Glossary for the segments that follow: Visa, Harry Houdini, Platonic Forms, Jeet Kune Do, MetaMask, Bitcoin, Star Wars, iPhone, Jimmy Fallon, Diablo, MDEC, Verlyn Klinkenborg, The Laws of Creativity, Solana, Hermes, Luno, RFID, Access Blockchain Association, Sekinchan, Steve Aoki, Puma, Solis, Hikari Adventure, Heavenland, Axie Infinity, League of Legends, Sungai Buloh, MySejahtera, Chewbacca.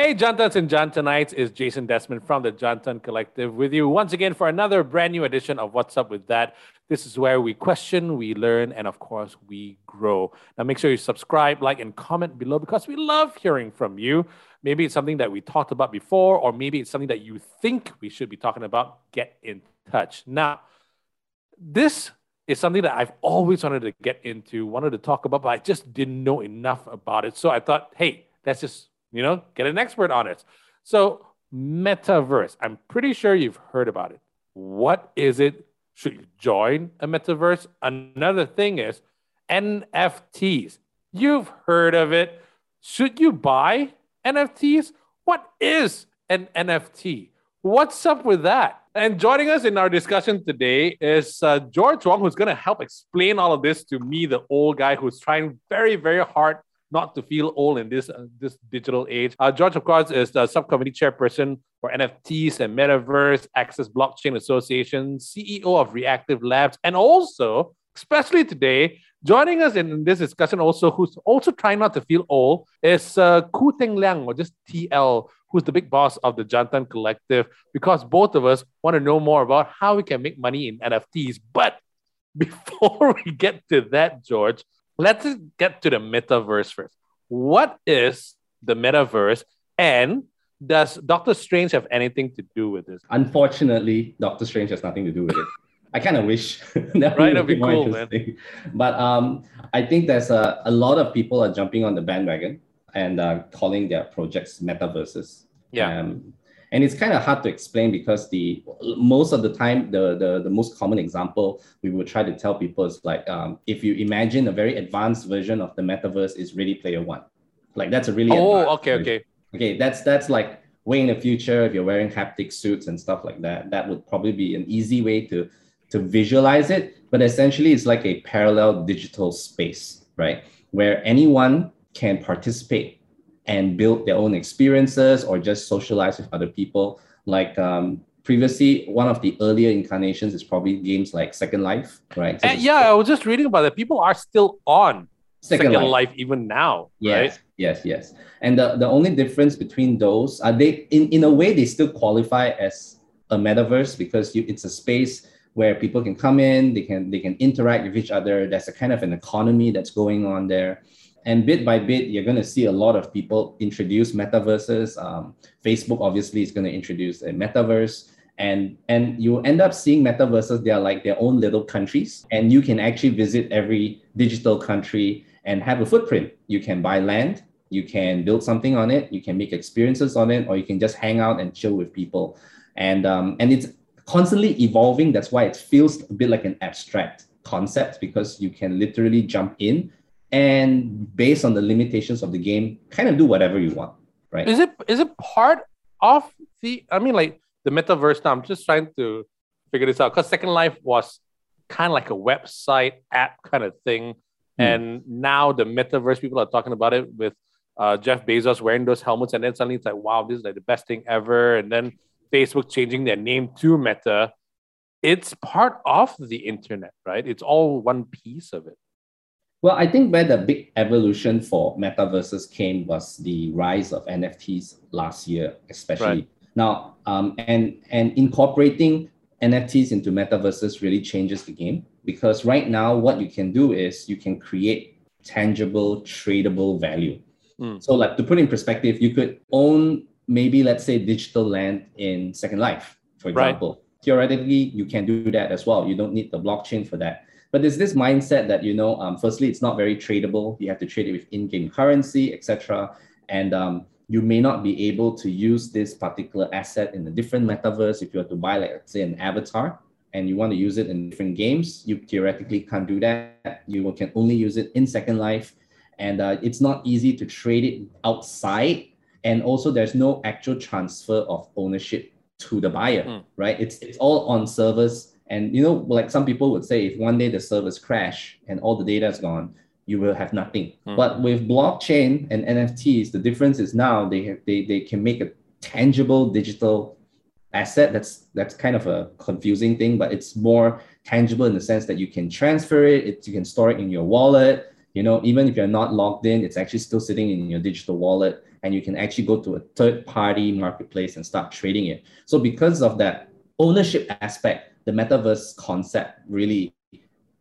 Hey, Jantans and Jantanites, it's Jason Desmond from the Jantan Collective with you once again for another brand new edition of What's Up With That. This is where we question, we learn, and of course, we grow. Now, make sure you subscribe, like, and comment below because we love hearing from you. Maybe it's something that we talked about before, or maybe it's something that you think we should be talking about. Get in touch. Now, this is something that I've always wanted to get into, wanted to talk about, but I just didn't know enough about it. So I thought, hey, let's just get an expert on it. So metaverse, I'm pretty sure you've heard about it. What is it? Should you join a metaverse? Another thing is NFTs. You've heard of it. Should you buy NFTs? What is an NFT? What's up with that? And joining us in our discussion today is George Wong, who's going to help explain all of this to me, the old guy who's trying very, very hard not to feel old in this digital age. George, of course, is the subcommittee chairperson for NFTs and Metaverse, Access Blockchain Association, CEO of Reactive Labs, and also, especially today, joining us in this discussion also, who's also trying not to feel old, is Koo Teng Liang, or just TL, who's the big boss of the Jantan Collective, because both of us want to know more about how we can make money in NFTs. But before we get to that, George, let's get to the metaverse first. What is the metaverse, and does Doctor Strange have anything to do with this? Unfortunately, Doctor Strange has nothing to do with it. I kind of wish. That right, that'd be cool, man. But I think there's a lot of people are jumping on the bandwagon and calling their projects metaverses. Yeah. And it's kind of hard to explain because most of the time, the most common example we would try to tell people is like, if you imagine a very advanced version of the metaverse is Ready Player One. Like that's a really okay. That's like way in the future, if you're wearing haptic suits and stuff like that, that would probably be an easy way to visualize it. But essentially it's like a parallel digital space, right? Where anyone can participate and build their own experiences or just socialize with other people. Like previously, one of the earlier incarnations is probably games like Second Life, right? So I was just reading about that. People are still on Second Life even now, yes, right? Yes. And the only difference between those are they, in a way, they still qualify as a metaverse because it's a space where people can come in, they can interact with each other. There's a kind of an economy that's going on there. And bit by bit, you're going to see a lot of people introduce metaverses. Facebook, obviously, is going to introduce a metaverse. And you end up seeing metaverses. They are like their own little countries. And you can actually visit every digital country and have a footprint. You can buy land. You can build something on it. You can make experiences on it. Or you can just hang out and chill with people. And it's constantly evolving. That's why it feels a bit like an abstract concept because you can literally jump in and based on the limitations of the game, kind of do whatever you want, right? Is it part of the metaverse now? I'm just trying to figure this out because Second Life was kind of like a website app kind of thing. And now the metaverse, people are talking about it with Jeff Bezos wearing those helmets. And then suddenly it's like, wow, this is like the best thing ever. And then Facebook changing their name to Meta. It's part of the internet, right? It's all one piece of it. Well, I think where the big evolution for metaverses came was the rise of NFTs last year, especially. Right. Now, and incorporating NFTs into metaverses really changes the game because right now what you can do is you can create tangible, tradable value. So like to put in perspective, you could own maybe, let's say, digital land in Second Life, for example. Right. Theoretically, you can do that as well. You don't need the blockchain for that. But there's this mindset that, firstly, it's not very tradable. You have to trade it with in-game currency, etc. And you may not be able to use this particular asset in a different metaverse. If you were to buy, like, say, an avatar and you want to use it in different games, you theoretically can't do that. You can only use it in Second Life. And it's not easy to trade it outside. And also, there's no actual transfer of ownership to the buyer, right? It's all on servers. And, like some people would say, if one day the servers crash and all the data is gone, you will have nothing. But with blockchain and NFTs, the difference is now they can make a tangible digital asset. That's kind of a confusing thing, but it's more tangible in the sense that you can transfer it, you can store it in your wallet, You know, even if you're not logged in, it's actually still sitting in your digital wallet, and you can actually go to a third-party marketplace and start trading it. So because of that ownership aspect, the metaverse concept really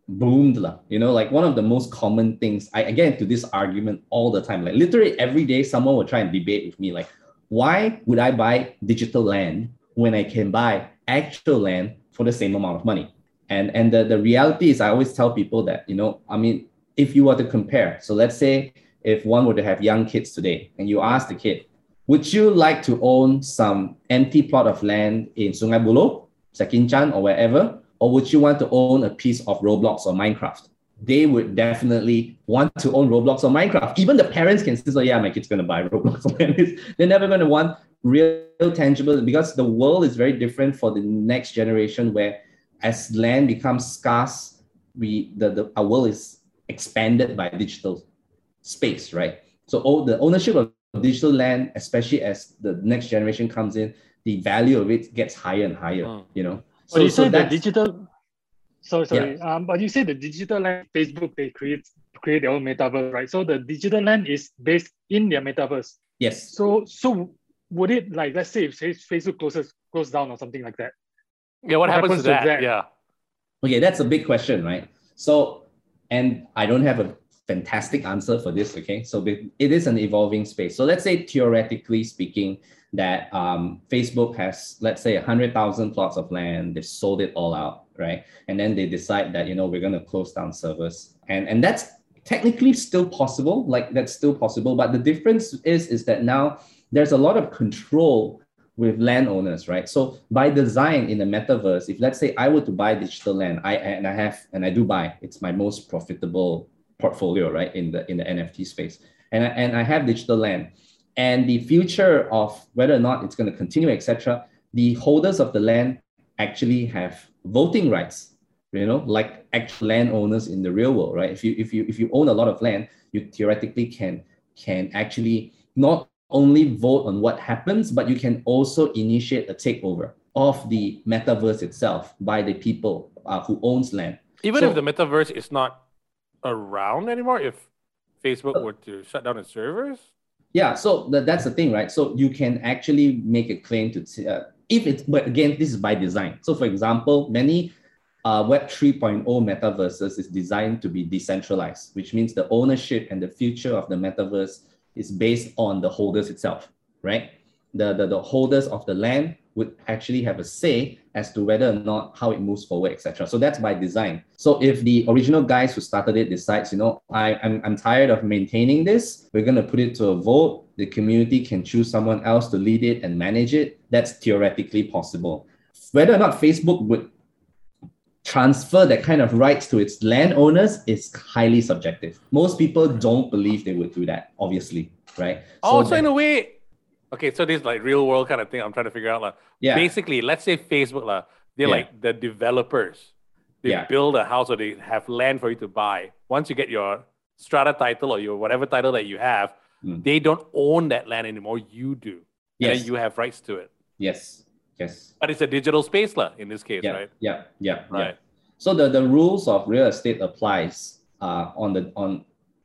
boomed. You know, like one of the most common things, I get into this argument all the time, like literally every day, someone will try and debate with me, like, why would I buy digital land when I can buy actual land for the same amount of money? And the reality is, I always tell people that, you know, I mean, if you were to compare, so let's say if one were to have young kids today and you ask the kid, would you like to own some empty plot of land in Sungai Buloh, Sekinchan or wherever, or would you want to own a piece of Roblox or Minecraft? They would definitely want to own Roblox or Minecraft. Even the parents can still say, yeah, my kid's going to buy Roblox or Minecraft. They're never going to want real tangible, because the world is very different for the next generation where as land becomes scarce, our world is expanded by digital space, right? So the ownership of digital land, especially as the next generation comes in, the value of it gets higher and higher, you know? So you say that digital... Sorry. Yeah. But you say the digital land, Facebook, they create their own metaverse, right? So the digital land is based in their metaverse. Yes. So would it, like, let's say if Facebook closes down or something like that? Yeah, what happens to that? Yeah. Okay, that's a big question, right? So, and I don't have a fantastic answer for this, okay? So it is an evolving space. So let's say theoretically speaking that Facebook has, let's say, 100,000 plots of land, they've sold it all out, right? And then they decide that, you know, we're going to close down servers. And that's technically still possible. Like, that's still possible. But the difference is that now there's a lot of control with landowners, right? So by design in the metaverse, if let's say I were to buy digital land, I do buy, it's my most profitable portfolio, right? In the NFT space. And I have digital land. And the future of whether or not it's going to continue, etc., the holders of the land actually have voting rights, you know, like actual landowners in the real world, right? If you own a lot of land, you theoretically can actually not only vote on what happens, but you can also initiate a takeover of the metaverse itself by the people who owns land. Even if the metaverse is not around anymore, if Facebook were to shut down its servers? Yeah, so that's the thing, right? So you can actually make a claim to... but again, this is by design. So for example, many Web 3.0 metaverses is designed to be decentralized, which means the ownership and the future of the metaverse is based on the holders itself, right? The holders of the land would actually have a say as to whether or not how it moves forward, etc. So that's by design. So if the original guys who started it decides, you know, I'm tired of maintaining this, we're going to put it to a vote. The community can choose someone else to lead it and manage it. That's theoretically possible. Whether or not Facebook would transfer that kind of rights to its landowners is highly subjective. Most people don't believe they would do that, obviously, right? So in a way... Okay, so this like real world kind of thing I'm trying to figure out. Yeah. Basically, let's say Facebook, they're like the developers. They build a house or they have land for you to buy. Once you get your strata title or your whatever title that you have, they don't own that land anymore. You do. Yes. And then you have rights to it. Yes. But it's a digital space in this case, right? Yeah. So the rules of real estate applies on the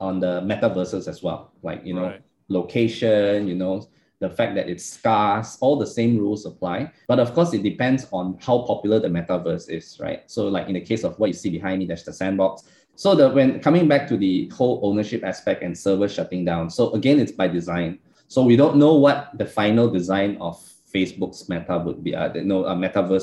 metaverses as well. Like, you know, location, you know, the fact that it's scarce, all the same rules apply. But of course, it depends on how popular the metaverse is, right? So like in the case of what you see behind me, that's the Sandbox. So when coming back to the whole ownership aspect and server shutting down. So again, it's by design. So we don't know what the final design of Facebook's metaverse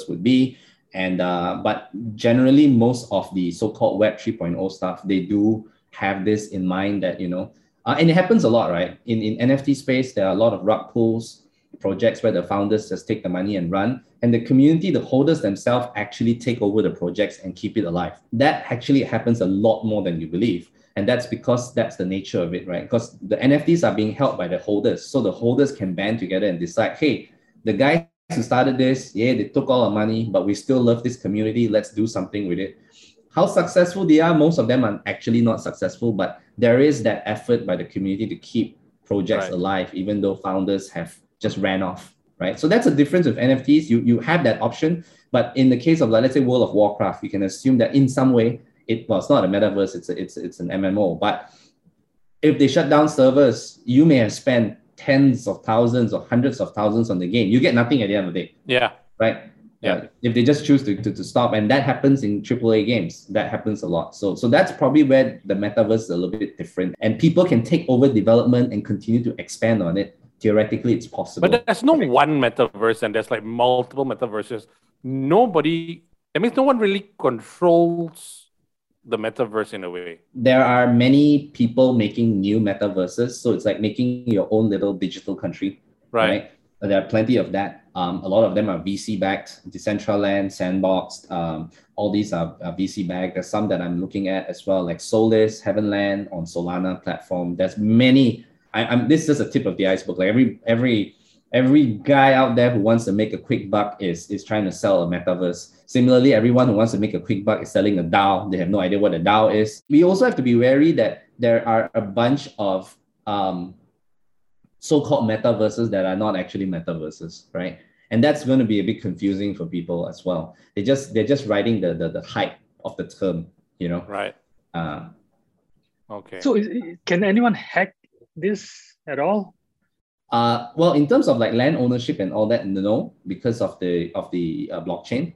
would be. And but generally, most of the so-called Web 3.0 stuff, they do have this in mind that, you know, and it happens a lot, right? In NFT space, there are a lot of rug pulls, projects where the founders just take the money and run. And the community, the holders themselves actually take over the projects and keep it alive. That actually happens a lot more than you believe. And that's because that's the nature of it, right? Because the NFTs are being held by the holders. So the holders can band together and decide, hey, the guys who started this, yeah, they took all our money, but we still love this community. Let's do something with it. How successful they are, most of them are actually not successful, but there is that effort by the community to keep projects alive, even though founders have just ran off, right? So that's the difference with NFTs. You have that option, but in the case of, let's say, World of Warcraft, you can assume that in some way it, well, it's not a metaverse, it's an MMO, but if they shut down servers, you may have spent tens of thousands or hundreds of thousands on the game. You get nothing at the end of the day. Yeah. Right? Yeah. If they just choose to stop, and that happens in AAA games, that happens a lot. So that's probably where the metaverse is a little bit different, and people can take over development and continue to expand on it. Theoretically, it's possible. But there's no one metaverse, and there's like multiple metaverses. No one really controls the metaverse in a way. There are many people making new metaverses, so it's like making your own little digital country. Right? There are plenty of that. A lot of them are VC-backed. Decentraland, Sandbox, all these are VC-backed. There's some that I'm looking at as well, like Solis, Heavenland on Solana platform. There's many. This is just a tip of the iceberg. Like every guy out there who wants to make a quick buck is trying to sell a metaverse. Similarly, everyone who wants to make a quick buck is selling a DAO. They have no idea what a DAO is. We also have to be wary that there are a bunch of so-called metaverses that are not actually metaverses, right? And that's going to be a bit confusing for people as well. They're just riding the hype of the term, you know? Right. Okay. So can anyone hack this at all? Well, in terms of like land ownership and all that, no, because of the blockchain,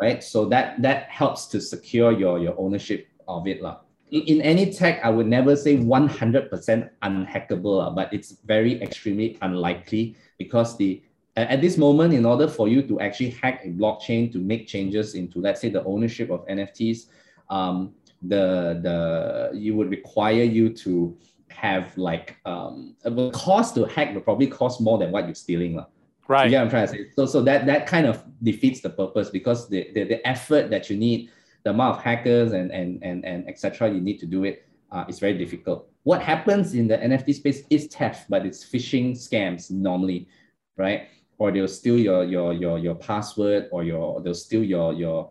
right? So that helps to secure your ownership of it, lah. In any tech, I would never say 100% unhackable, but it's very extremely unlikely, because at this moment, in order for you to actually hack a blockchain to make changes into, let's say, the ownership of NFTs, you would require you to have the cost to hack would probably cost more than what you're stealing, lah. Right. You get what I'm trying to say? So that kind of defeats the purpose, because the effort that you need, the amount of hackers and et cetera you need to do it, is very difficult. What happens in the NFT space is theft, but it's phishing scams normally, right? Or they'll steal your password, or they'll steal your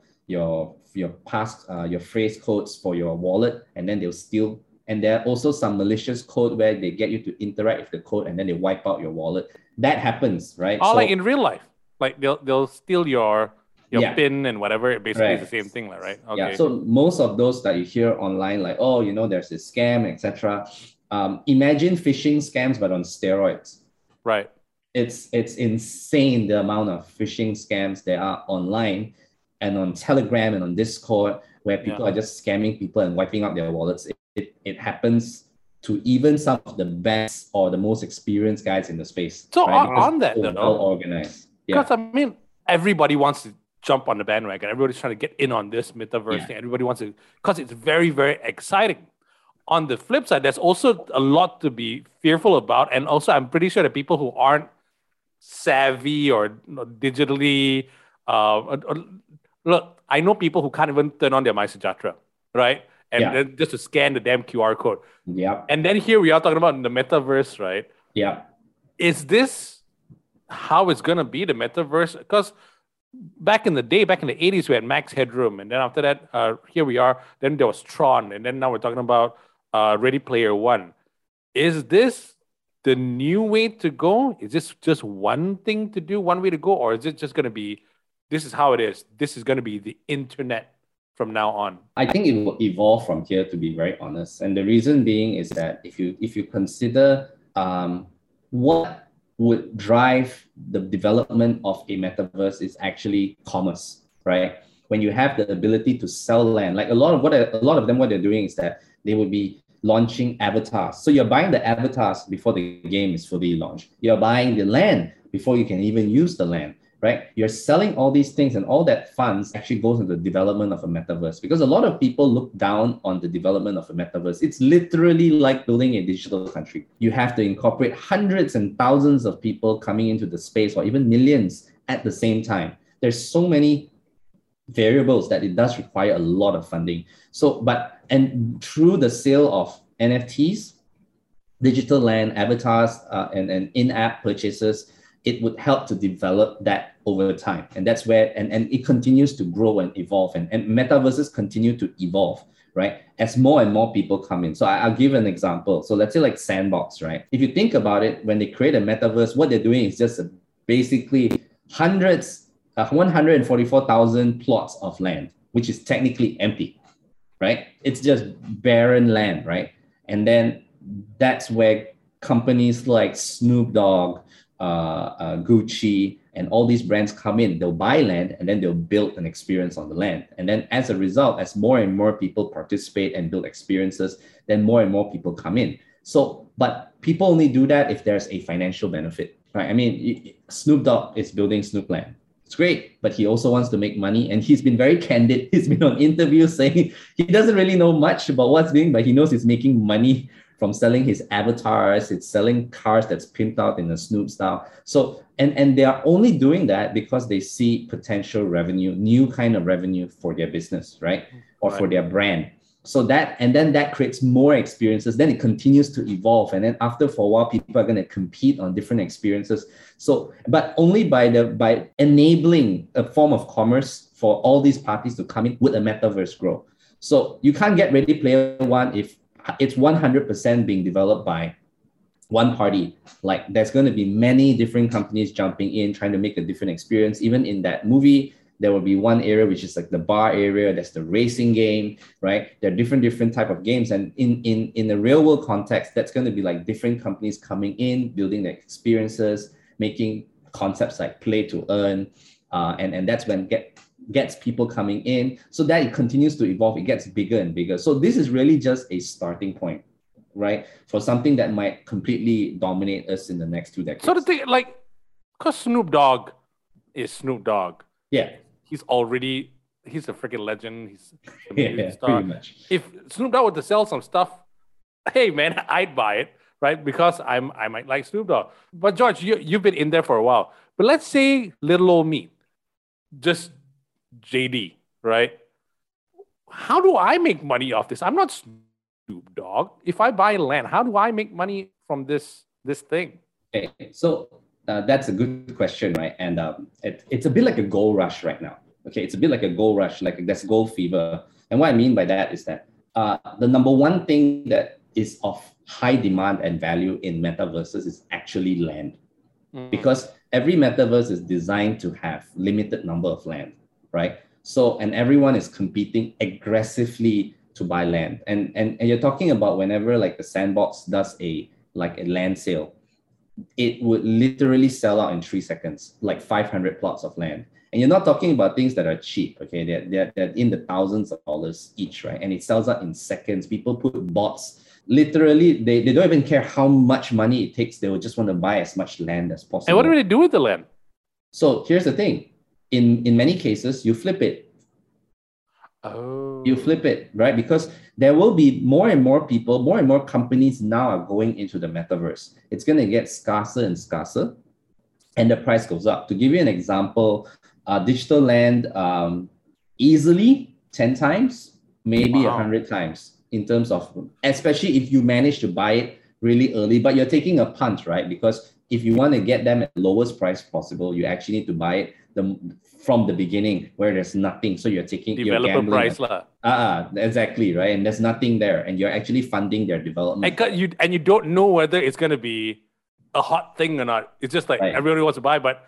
past your phrase codes for your wallet, and then they'll steal. And there are also some malicious code where they get you to interact with the code, and then they wipe out your wallet. That happens, right? Oh, so, like in real life, like they'll steal your pin and whatever. It basically is the same thing, right? Okay. Yeah. So most of those that you hear online, like, oh, you know, there's this scam, etc. Imagine phishing scams, but on steroids. Right. It's insane the amount of phishing scams there are online, and on Telegram and on Discord, where people are just scamming people and wiping out their wallets. It happens to even some of the best or the most experienced guys in the space. So on that, though, well organized. Because I mean, everybody wants to jump on the bandwagon. Everybody's trying to get in on this metaverse thing. Everybody wants to, because it's very, very exciting. On the flip side, there's also a lot to be fearful about. And also, I'm pretty sure that people who aren't savvy or digitally, look, I know people who can't even turn on their MySejahtera, right? And then just to scan the damn QR code. Yeah. And then here we are talking about the metaverse, right? Yeah. Is this how it's going to be, the metaverse? Because back in the 80s, we had Max Headroom. And then after that, here we are. Then there was Tron. And then now we're talking about Ready Player One. Is this the new way to go? Is this just one thing to do, one way to go? Or is it just going to be, this is how it is. This is going to be the internet from now on? I think it will evolve from here, to be very honest. And the reason being is that if you consider what would drive the development of a metaverse is actually commerce, right? When you have the ability to sell land, like a lot of them, what they're doing is that they would be launching avatars. So you're buying the avatars before the game is fully launched. You're buying the land before you can even use the land. Right? You're selling all these things, and all that funds actually goes into the development of a metaverse, because a lot of people look down on the development of a metaverse. It's literally like building a digital country. You have to incorporate hundreds and thousands of people coming into the space, or even millions at the same time. There's so many variables that it does require a lot of funding. And through the sale of NFTs, digital land, avatars, and in-app purchases, it would help to develop that over time. And that's where, and it continues to grow and evolve, and metaverses continue to evolve, right? As more and more people come in. So I'll give an example. So let's say like Sandbox, right? If you think about it, when they create a metaverse, what they're doing is just basically 144,000 plots of land, which is technically empty, right? It's just barren land, right? And then that's where companies like Snoop Dogg, Gucci, and all these brands come in. They'll buy land and then they'll build an experience on the land. And then as a result, as more and more people participate and build experiences, then more and more people come in. So, but people only do that if there's a financial benefit, right? I mean, Snoop Dogg is building Snoop Land. It's great, but he also wants to make money. And he's been very candid. He's been on interviews saying he doesn't really know much about what's being, but he knows he's making money from selling his avatars. It's selling cars that's pimped out in a Snoop style. So, and they are only doing that because they see potential revenue, new kind of revenue for their business, right? Or for their brand. So that, and then that creates more experiences. Then it continues to evolve. And then after for a while, people are going to compete on different experiences. So, but only by enabling a form of commerce for all these parties to come in would a metaverse grow. So you can't get Ready Player One if it's 100% being developed by one party. Like there's going to be many different companies jumping in, trying to make a different experience. Even in that movie, there will be one area which is like the bar area. That's the racing game, right? There are different type of games. And in the real world context, that's going to be like different companies coming in, building their experiences, making concepts like play to earn. And that's when gets people coming in. So that it continues to evolve. It gets bigger and bigger. So this is really just a starting point, right? For something that might completely dominate us in the next 2 decades. So the thing, like, because Snoop Dogg is Snoop Dogg. Yeah. He's a freaking legend. He's a star. Pretty much. If Snoop Dogg were to sell some stuff, hey man, I'd buy it, right? Because I might like Snoop Dogg. But George, you've been in there for a while. But let's say little old me, just JD, right? How do I make money off this? I'm not Snoop Dogg. If I buy land, how do I make money from this thing? Okay, so. That's a good question, right? And it's a bit like a gold rush right now. Okay, it's a bit like a gold rush, like that's gold fever. And what I mean by that is that the number one thing that is of high demand and value in metaverses is actually land. Because every metaverse is designed to have limited number of land, right? So, and everyone is competing aggressively to buy land. And you're talking about whenever like the Sandbox does a land sale, it would literally sell out in 3 seconds, like 500 plots of land. And you're not talking about things that are cheap, okay? They're in the thousands of dollars each, right? And it sells out in seconds. People put bots, literally, they don't even care how much money it takes. They will just want to buy as much land as possible. And what do they do with the land? So here's the thing. In many cases, you flip it. Oh. You flip it, right? Because there will be more and more people, more and more companies now are going into the metaverse. It's going to get scarcer and scarcer, and the price goes up. To give you an example, digital land easily 10 times, maybe 100 times in terms of, especially if you manage to buy it really early, but you're taking a punt, right? Because if you want to get them at the lowest price possible, you actually need to buy it from the beginning where there's nothing. So you're taking developer price lah. Exactly, right? And there's nothing there. And you're actually funding their development. And you don't know whether it's going to be a hot thing or not. It's just like everybody wants to buy, but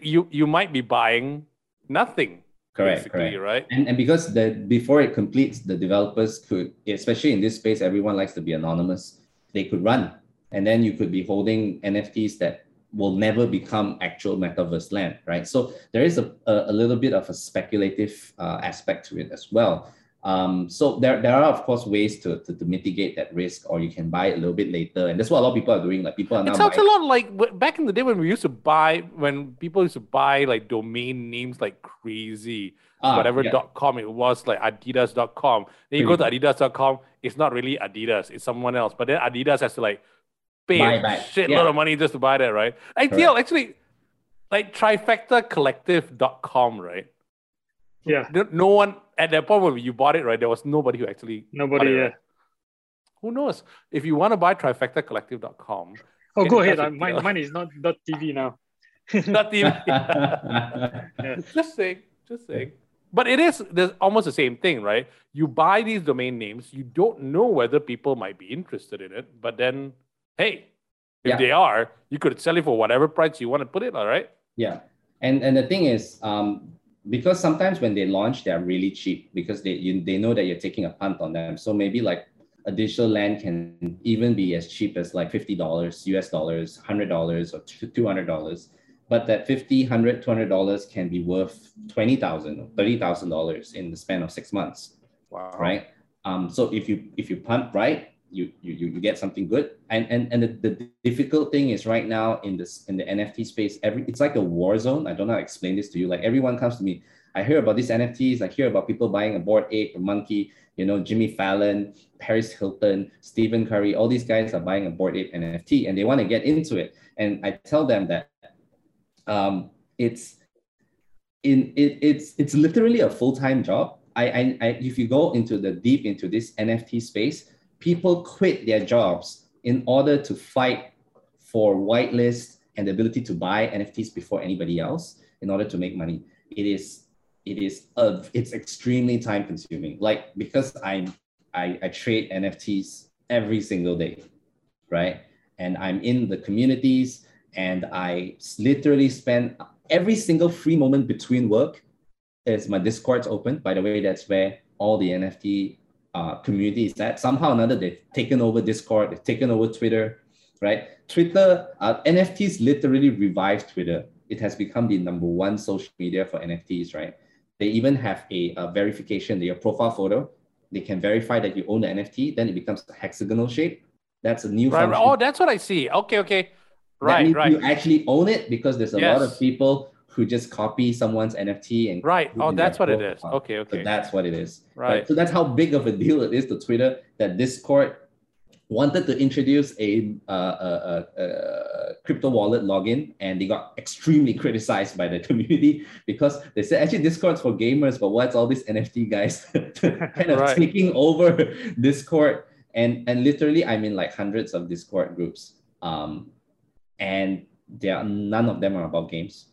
you might be buying nothing. Correct. Right? And because before it completes, the developers could, especially in this space, everyone likes to be anonymous. They could run. And then you could be holding NFTs that will never become actual metaverse land, right? So there is a little bit of a speculative aspect to it as well. So there are, of course, ways to mitigate that risk, or you can buy it a little bit later. And that's what a lot of people are doing. Like people are now. It sounds a lot like back in the day when people used to buy like domain names like crazy, .com it was, like Adidas.com. Then you go to Adidas.com, it's not really Adidas, it's someone else. But then Adidas has to like, pay a shitload of money just to buy that, right? Ideal, actually, like trifectacollective.com, right? Yeah. No one, at that point when you bought it, right, there was nobody who actually bought it, right? Who knows? If you want to buy trifectacollective.com. Oh, go ahead. Mine is not .tv now. Not .tv. Yeah. Just saying. But there's almost the same thing, right? You buy these domain names, you don't know whether people might be interested in it, but then hey, if they are, you could sell it for whatever price you want to put it, all right? Yeah. And the thing is, because sometimes when they launch, they're really cheap because they know that you're taking a punt on them. So maybe like a digital land can even be as cheap as like $50, US dollars, $100 or $200. But that $50, $100, $200 can be worth $20,000 or $30,000 in the span of 6 months. Wow. Right. So if you punt right, you get something good. And the difficult thing is right now in the NFT space, it's like a war zone. I don't know how to explain this to you. Like everyone comes to me, I hear about these NFTs. I hear about people buying a Bored Ape, a monkey, Jimmy Fallon, Paris Hilton, Stephen Curry. All these guys are buying a Bored Ape NFT and they want to get into it. And I tell them that it's literally a full-time job. If you go deep into this NFT space, people quit their jobs in order to fight for whitelist and the ability to buy NFTs before anybody else in order to make money. It's extremely time consuming. Like, because I trade NFTs every single day, right? And I'm in the communities and I literally spend every single free moment between work is my Discord's open. By the way, that's where all the NFT community is at. Somehow or another, they've taken over Discord, they've taken over Twitter, right? Twitter, NFTs literally revived Twitter. It has become the #1 social media for NFTs, right? They even have a verification, your profile photo. They can verify that you own the NFT, then it becomes a hexagonal shape. That's a new function. Oh, that's what I see. Okay. Right. You actually own it because there's a lot of people who just copy someone's NFT and that's what it is. Okay. So that's what it is. Right. So that's how big of a deal it is to Twitter that Discord wanted to introduce a crypto wallet login, and they got extremely criticized by the community because they said, actually, Discord's for gamers, but what's all these NFT guys kind of taking over Discord? And literally, I'm in like hundreds of Discord groups, and none of them are about games.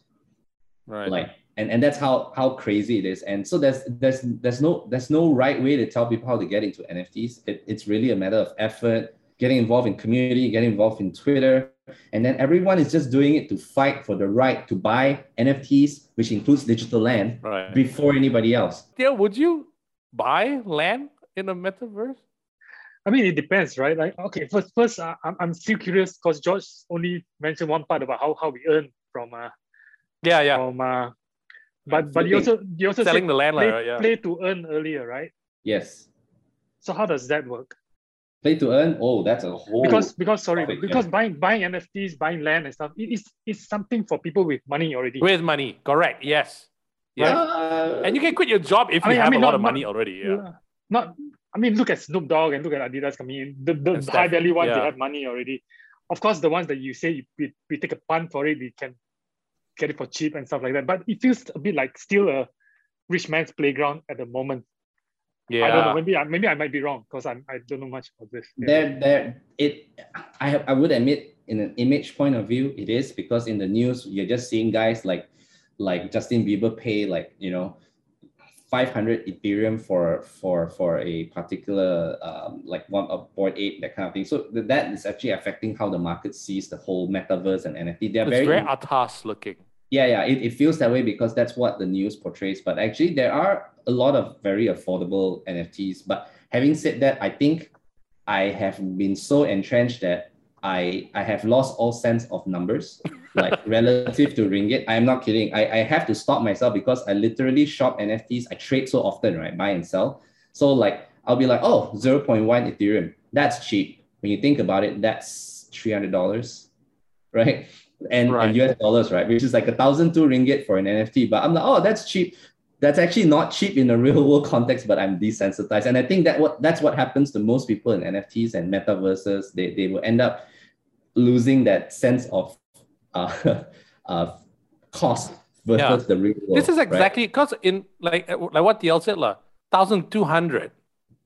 Right. Like, and that's how crazy it is. And so there's no right way to tell people how to get into NFTs. It's really a matter of effort, getting involved in community, getting involved in Twitter. And then everyone is just doing it to fight for the right to buy NFTs, which includes digital land, before anybody else. Yeah, would you buy land in the metaverse? I mean, it depends, right? Like, okay, first, I'm still curious because George only mentioned one part about how we earn from But you also selling the land, play to earn earlier, right? Yes. So how does that work? Play to earn? Oh, that's a whole topic. buying NFTs, buying land and stuff, it's something for people with money already. With money, correct? Yes. Yeah. And you can quit your job if you have a lot of money already. Yeah. Look at Snoop Dogg and look at Adidas coming in. The high value ones, they have money already. Of course, the ones that you say we take a punt for it, we can get it for cheap and stuff like that. But it feels a bit like still a rich man's playground at the moment. Yeah, I don't know. Maybe I might be wrong because I don't know much about this. I would admit, in an image point of view, it is, because in the news you're just seeing guys like Justin Bieber pay 500 Ethereum for a particular Bored Ape, that kind of thing. So that is actually affecting how the market sees the whole metaverse and NFT. It's very atas looking. Yeah. It feels that way because that's what the news portrays. But actually, there are a lot of very affordable NFTs. But having said that, I think I have been so entrenched that I have lost all sense of numbers, like relative to ringgit. I'm not kidding. I have to stop myself because I literally shop NFTs. I trade so often, right? Buy and sell. So I'll be 0.1 Ethereum. That's cheap. When you think about it, that's $300, right? And US dollars, right? Which is like 1,002 ringgit for an NFT. But I'm like, oh, that's cheap. That's actually not cheap in a real world context, but I'm desensitized. And I think that's what happens to most people in NFTs and metaverses. They will end up losing that sense of cost versus the real world. This is exactly because in like what DL said, 1,200.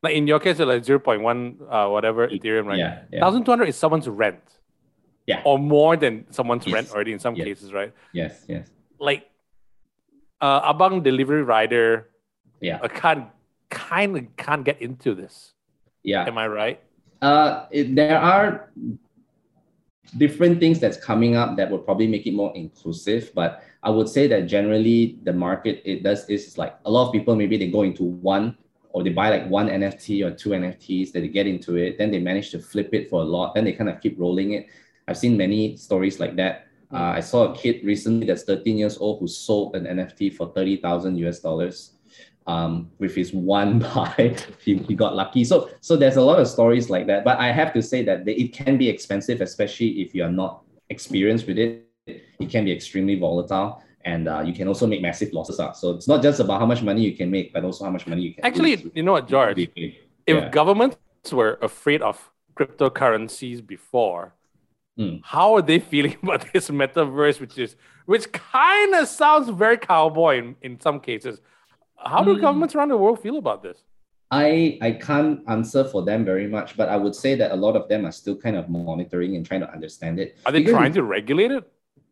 Like in your case, 0.1 whatever Ethereum, right? Yeah. 1,200 is someone's rent. Yeah. Or more than someone's rent already in some cases, right? Yes. Like Abang delivery rider, can't get into this. Yeah, am I right? There are different things that's coming up that would probably make it more inclusive. But I would say that generally the market, it does is like a lot of people, maybe they go into one, or they buy like one NFT or two NFTs, that they get into it, then they manage to flip it for a lot, then they kind of keep rolling it. I've seen many stories like that. I saw a kid recently that's 13 years old who sold an NFT for $30,000 US with his one buy. He got lucky. So there's a lot of stories like that, but I have to say that it can be expensive, especially if you are not experienced with it. It can be extremely volatile. And you can also make massive losses out. So it's not just about how much money you can make, but also how much money you can actually lose. You know what, George? If governments were afraid of cryptocurrencies before, how are they feeling about this metaverse, which kind of sounds very cowboy in some cases? How do governments around the world feel about this? I can't answer for them very much, but I would say that a lot of them are still kind of monitoring and trying to understand it. Are they trying to regulate it?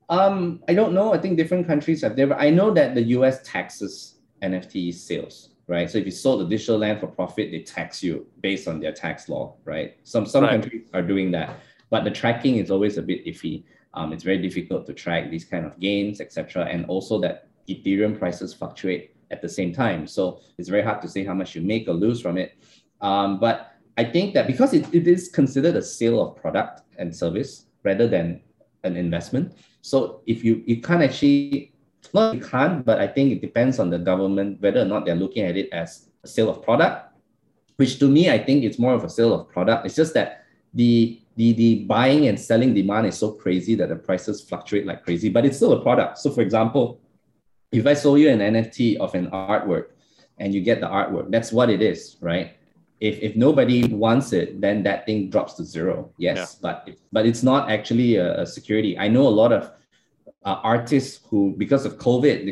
I don't know. I think different countries have different. I know that the US taxes NFT sales, right? So if you sold the digital land for profit, they tax you based on their tax law, right? Some countries are doing that, but the tracking is always a bit iffy. It's very difficult to track these kind of gains, etc. And also that Ethereum prices fluctuate at the same time. So it's very hard to say how much you make or lose from it. But I think that because it is considered a sale of product and service rather than an investment. So if you can't actually, not you can't, but I think it depends on the government, whether or not they're looking at it as a sale of product, which to me, I think it's more of a sale of product. It's just that the buying and selling demand is so crazy that the prices fluctuate like crazy, but it's still a product. So for example, if I sold you an NFT of an artwork and you get the artwork, that's what it is, right? If nobody wants it, then that thing drops to zero. Yes, yeah. But it's not actually a security. I know a lot of artists who, because of COVID,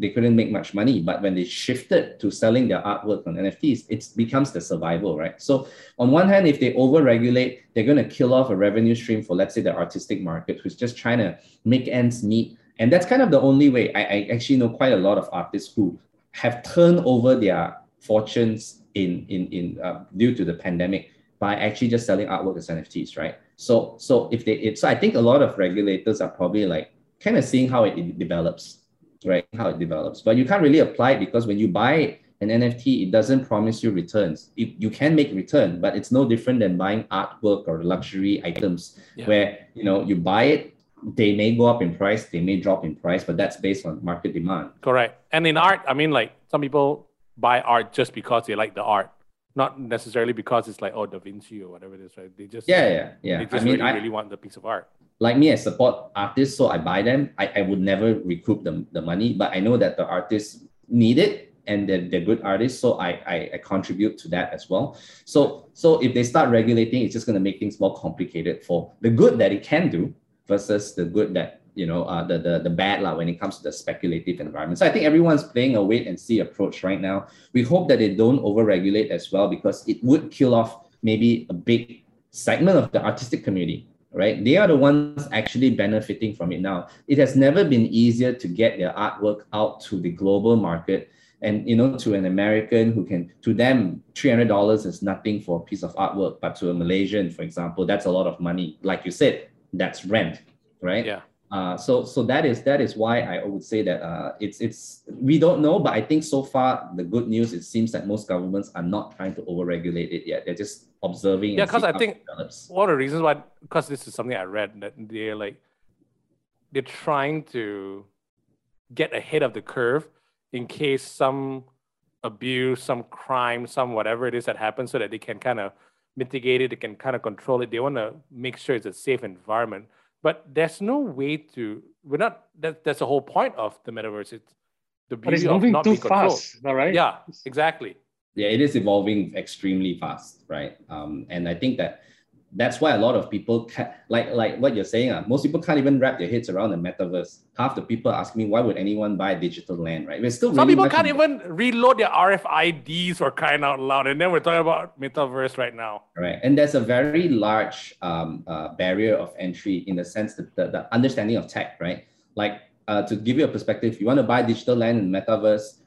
they couldn't make much money. But when they shifted to selling their artwork on NFTs, it becomes the survival, right? So on one hand, if they over-regulate, they're going to kill off a revenue stream for, let's say, the artistic market, who's just trying to make ends meet. And that's kind of the only way. I actually know quite a lot of artists who have turned over their fortunes in due to the pandemic by actually just selling artwork as NFTs, right? So I think a lot of regulators are probably like kind of seeing how it develops, right? How it develops, but you can't really apply it because when you buy an NFT, it doesn't promise you returns. You can make return, but it's no different than buying artwork or luxury items where you buy it, they may go up in price, they may drop in price, but that's based on market demand. Correct. And in art, I mean, like some people buy art just because they like the art, not necessarily because it's like, oh, Da Vinci or whatever it is, right? They just They just really want the piece of art. Like me, I support artists, so I buy them. I would never recoup the money, but I know that the artists need it and they're good artists, so I contribute to that as well. So if they start regulating, it's just going to make things more complicated for the good that it can do versus the good that the bad when it comes to the speculative environment. So I think everyone's playing a wait and see approach right now. We hope that they don't over-regulate as well, because it would kill off maybe a big segment of the artistic community, right? They are the ones actually benefiting from it now. It has never been easier to get their artwork out to the global market. And, to an American to them, $300 is nothing for a piece of artwork, but to a Malaysian, for example, that's a lot of money. Like you said, that's rent, right? Yeah. So that is why I would say that it's we don't know, but I think so far the good news, it seems that most governments are not trying to overregulate it yet. They're just observing. Yeah, because I think one of the reasons why, because this is something I read, that they're trying to get ahead of the curve in case some abuse, some crime, some whatever it is that happens, so that they can kind of mitigate it, they can kind of control it. They want to make sure it's a safe environment. But there's no way to, that's the whole point of the metaverse. It's the beauty of not being controlled. It's moving too fast, right? Yeah, exactly. Yeah, it is evolving extremely fast, right? And I think that's why a lot of people, like what you're saying, most people can't even wrap their heads around the metaverse. Half the people ask me, why would anyone buy digital land, right? We're still some really people can't even reload their RFIDs or crying out loud. And then we're talking about metaverse right now. Right. And there's a very large barrier of entry in the sense that the understanding of tech, right? Like to give you a perspective, if you want to buy digital land in metaverse,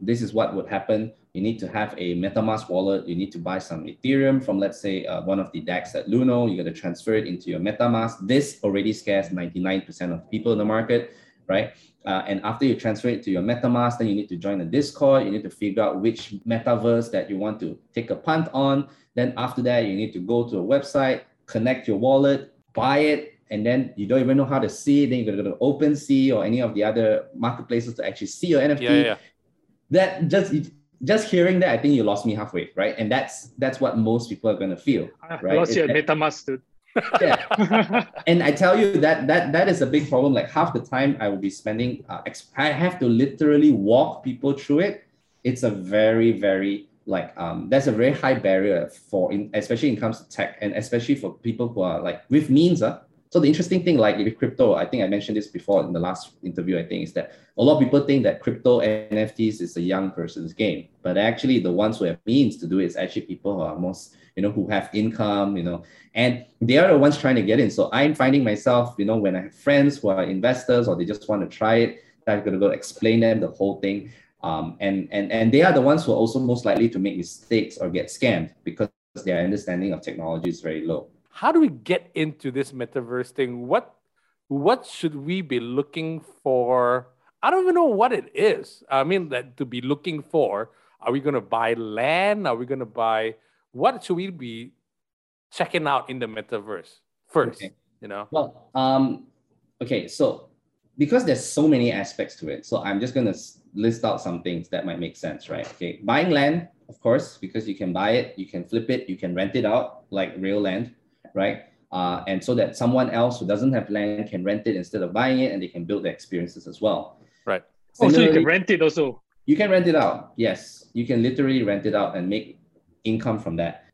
this is what would happen. You need to have a MetaMask wallet. You need to buy some Ethereum from, let's say, one of the DAX at Luno. You got to transfer it into your MetaMask. This already scares 99% of people in the market, right? And after you transfer it to your MetaMask, then you need to join a Discord. You need to figure out which metaverse that you want to take a punt on. Then after that, you need to go to a website, connect your wallet, buy it, and then you don't even know how to see it. Then you're going to go to OpenSea or any of the other marketplaces to actually see your NFT. Yeah. That just hearing that, I think you lost me halfway, right? And that's what most people are going to feel, right? I lost you at MetaMask, dude. Yeah. And I tell you that is a big problem. Like half the time I will be spending, I have to literally walk people through it. It's a very, very that's a very high barrier for, especially when it comes to tech, and especially for people who are like with means. So the interesting thing, like with crypto, I think I mentioned this before in the last interview, I think, is that a lot of people think that crypto NFTs is a young person's game, but actually the ones who have means to do it is actually people who are most, who have income, and they are the ones trying to get in. So I'm finding myself, when I have friends who are investors or they just want to try it, I'm going to go explain them the whole thing. And they are the ones who are also most likely to make mistakes or get scammed because their understanding of technology is very low. How do we get into this metaverse thing? What should we be looking for? I don't even know what it is. I mean, that to be looking for, are we going to buy land? Are we going to buy, what should we be checking out in the metaverse first? Okay. Well, okay. So because there's so many aspects to it, so I'm just going to list out some things that might make sense, right? Okay. Buying land, of course, because you can buy it, you can flip it, you can rent it out like real land. Right? And so that someone else who doesn't have land can rent it instead of buying it, and they can build their experiences as well. Right. So you can rent it also. You can rent it out. Yes. You can literally rent it out and make income from that.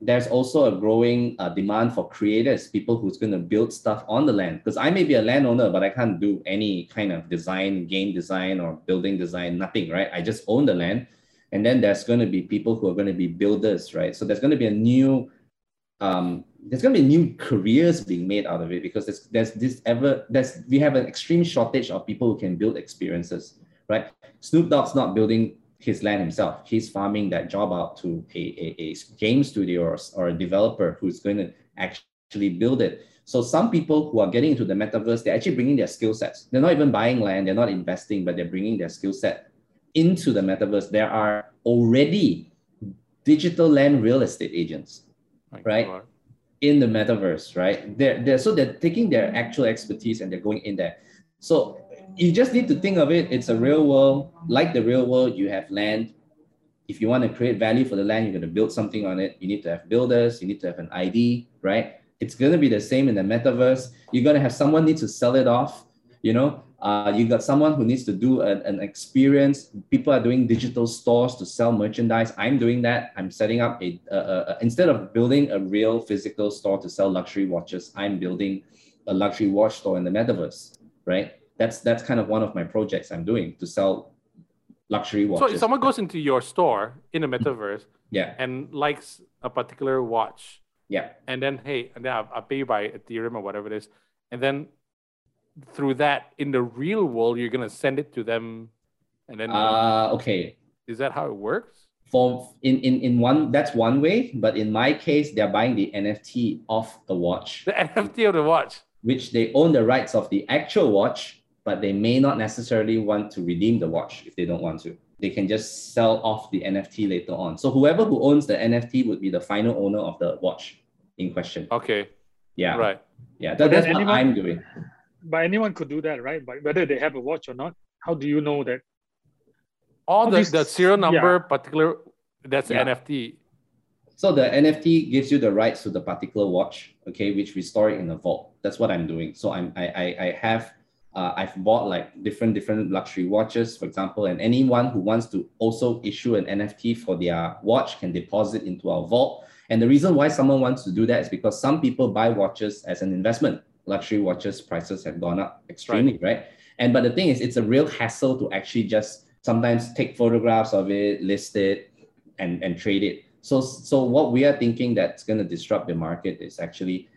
There's also a growing demand for creators, people who's going to build stuff on the land. Because I may be a landowner, but I can't do any kind of design, game design or building design, nothing, right? I just own the land. And then there's going to be people who are going to be builders, right? So there's going to be a new... there's going to be new careers being made out of it, because we have an extreme shortage of people who can build experiences, right? Snoop Dogg's not building his land himself. He's farming that job out to a game studio or a developer who's going to actually build it. So some people who are getting into the metaverse, they're actually bringing their skill sets. They're not even buying land. They're not investing, but they're bringing their skill set into the metaverse. There are already digital land real estate agents. Right, in the metaverse, right? So they're taking their actual expertise and they're going in there. So you just need to think of it. It's a real world. Like the real world, you have land. If you want to create value for the land, you're going to build something on it. You need to have builders. You need to have an ID, right? It's going to be the same in the metaverse. You're going to have someone need to sell it off. You got someone who needs to do an experience. People are doing digital stores to sell merchandise. I'm doing that. I'm setting up instead of building a real physical store to sell luxury watches, I'm building a luxury watch store in the metaverse, right? That's kind of one of my projects I'm doing, to sell luxury watches. So if someone goes into your store in the metaverse and likes a particular watch, and then, I'll pay you by Ethereum or whatever it is, and then through that, in the real world, you're going to send it to them, and then is that how it works? For in one, that's one way, but in my case, they're buying the NFT of the watch. The NFT of the watch, which they own the rights of the actual watch, but they may not necessarily want to redeem the watch if they don't want to. They can just sell off the NFT later on. So whoever who owns the NFT would be the final owner of the watch in question. Okay. Yeah. Right. Yeah. That's what I'm doing. But anyone could do that, right? But whether they have a watch or not, how do you know that? All the serial number, particular, that's NFT. So the NFT gives you the rights to the particular watch, okay, which we store it in a vault. That's what I'm doing. So I've bought like different luxury watches, for example, and anyone who wants to also issue an NFT for their watch can deposit into our vault. And the reason why someone wants to do that is because some people buy watches as an investment. Luxury watches prices have gone up extremely, right? But the thing is, it's a real hassle to actually just sometimes take photographs of it, list it, and trade it. So what we are thinking that's going to disrupt the market is actually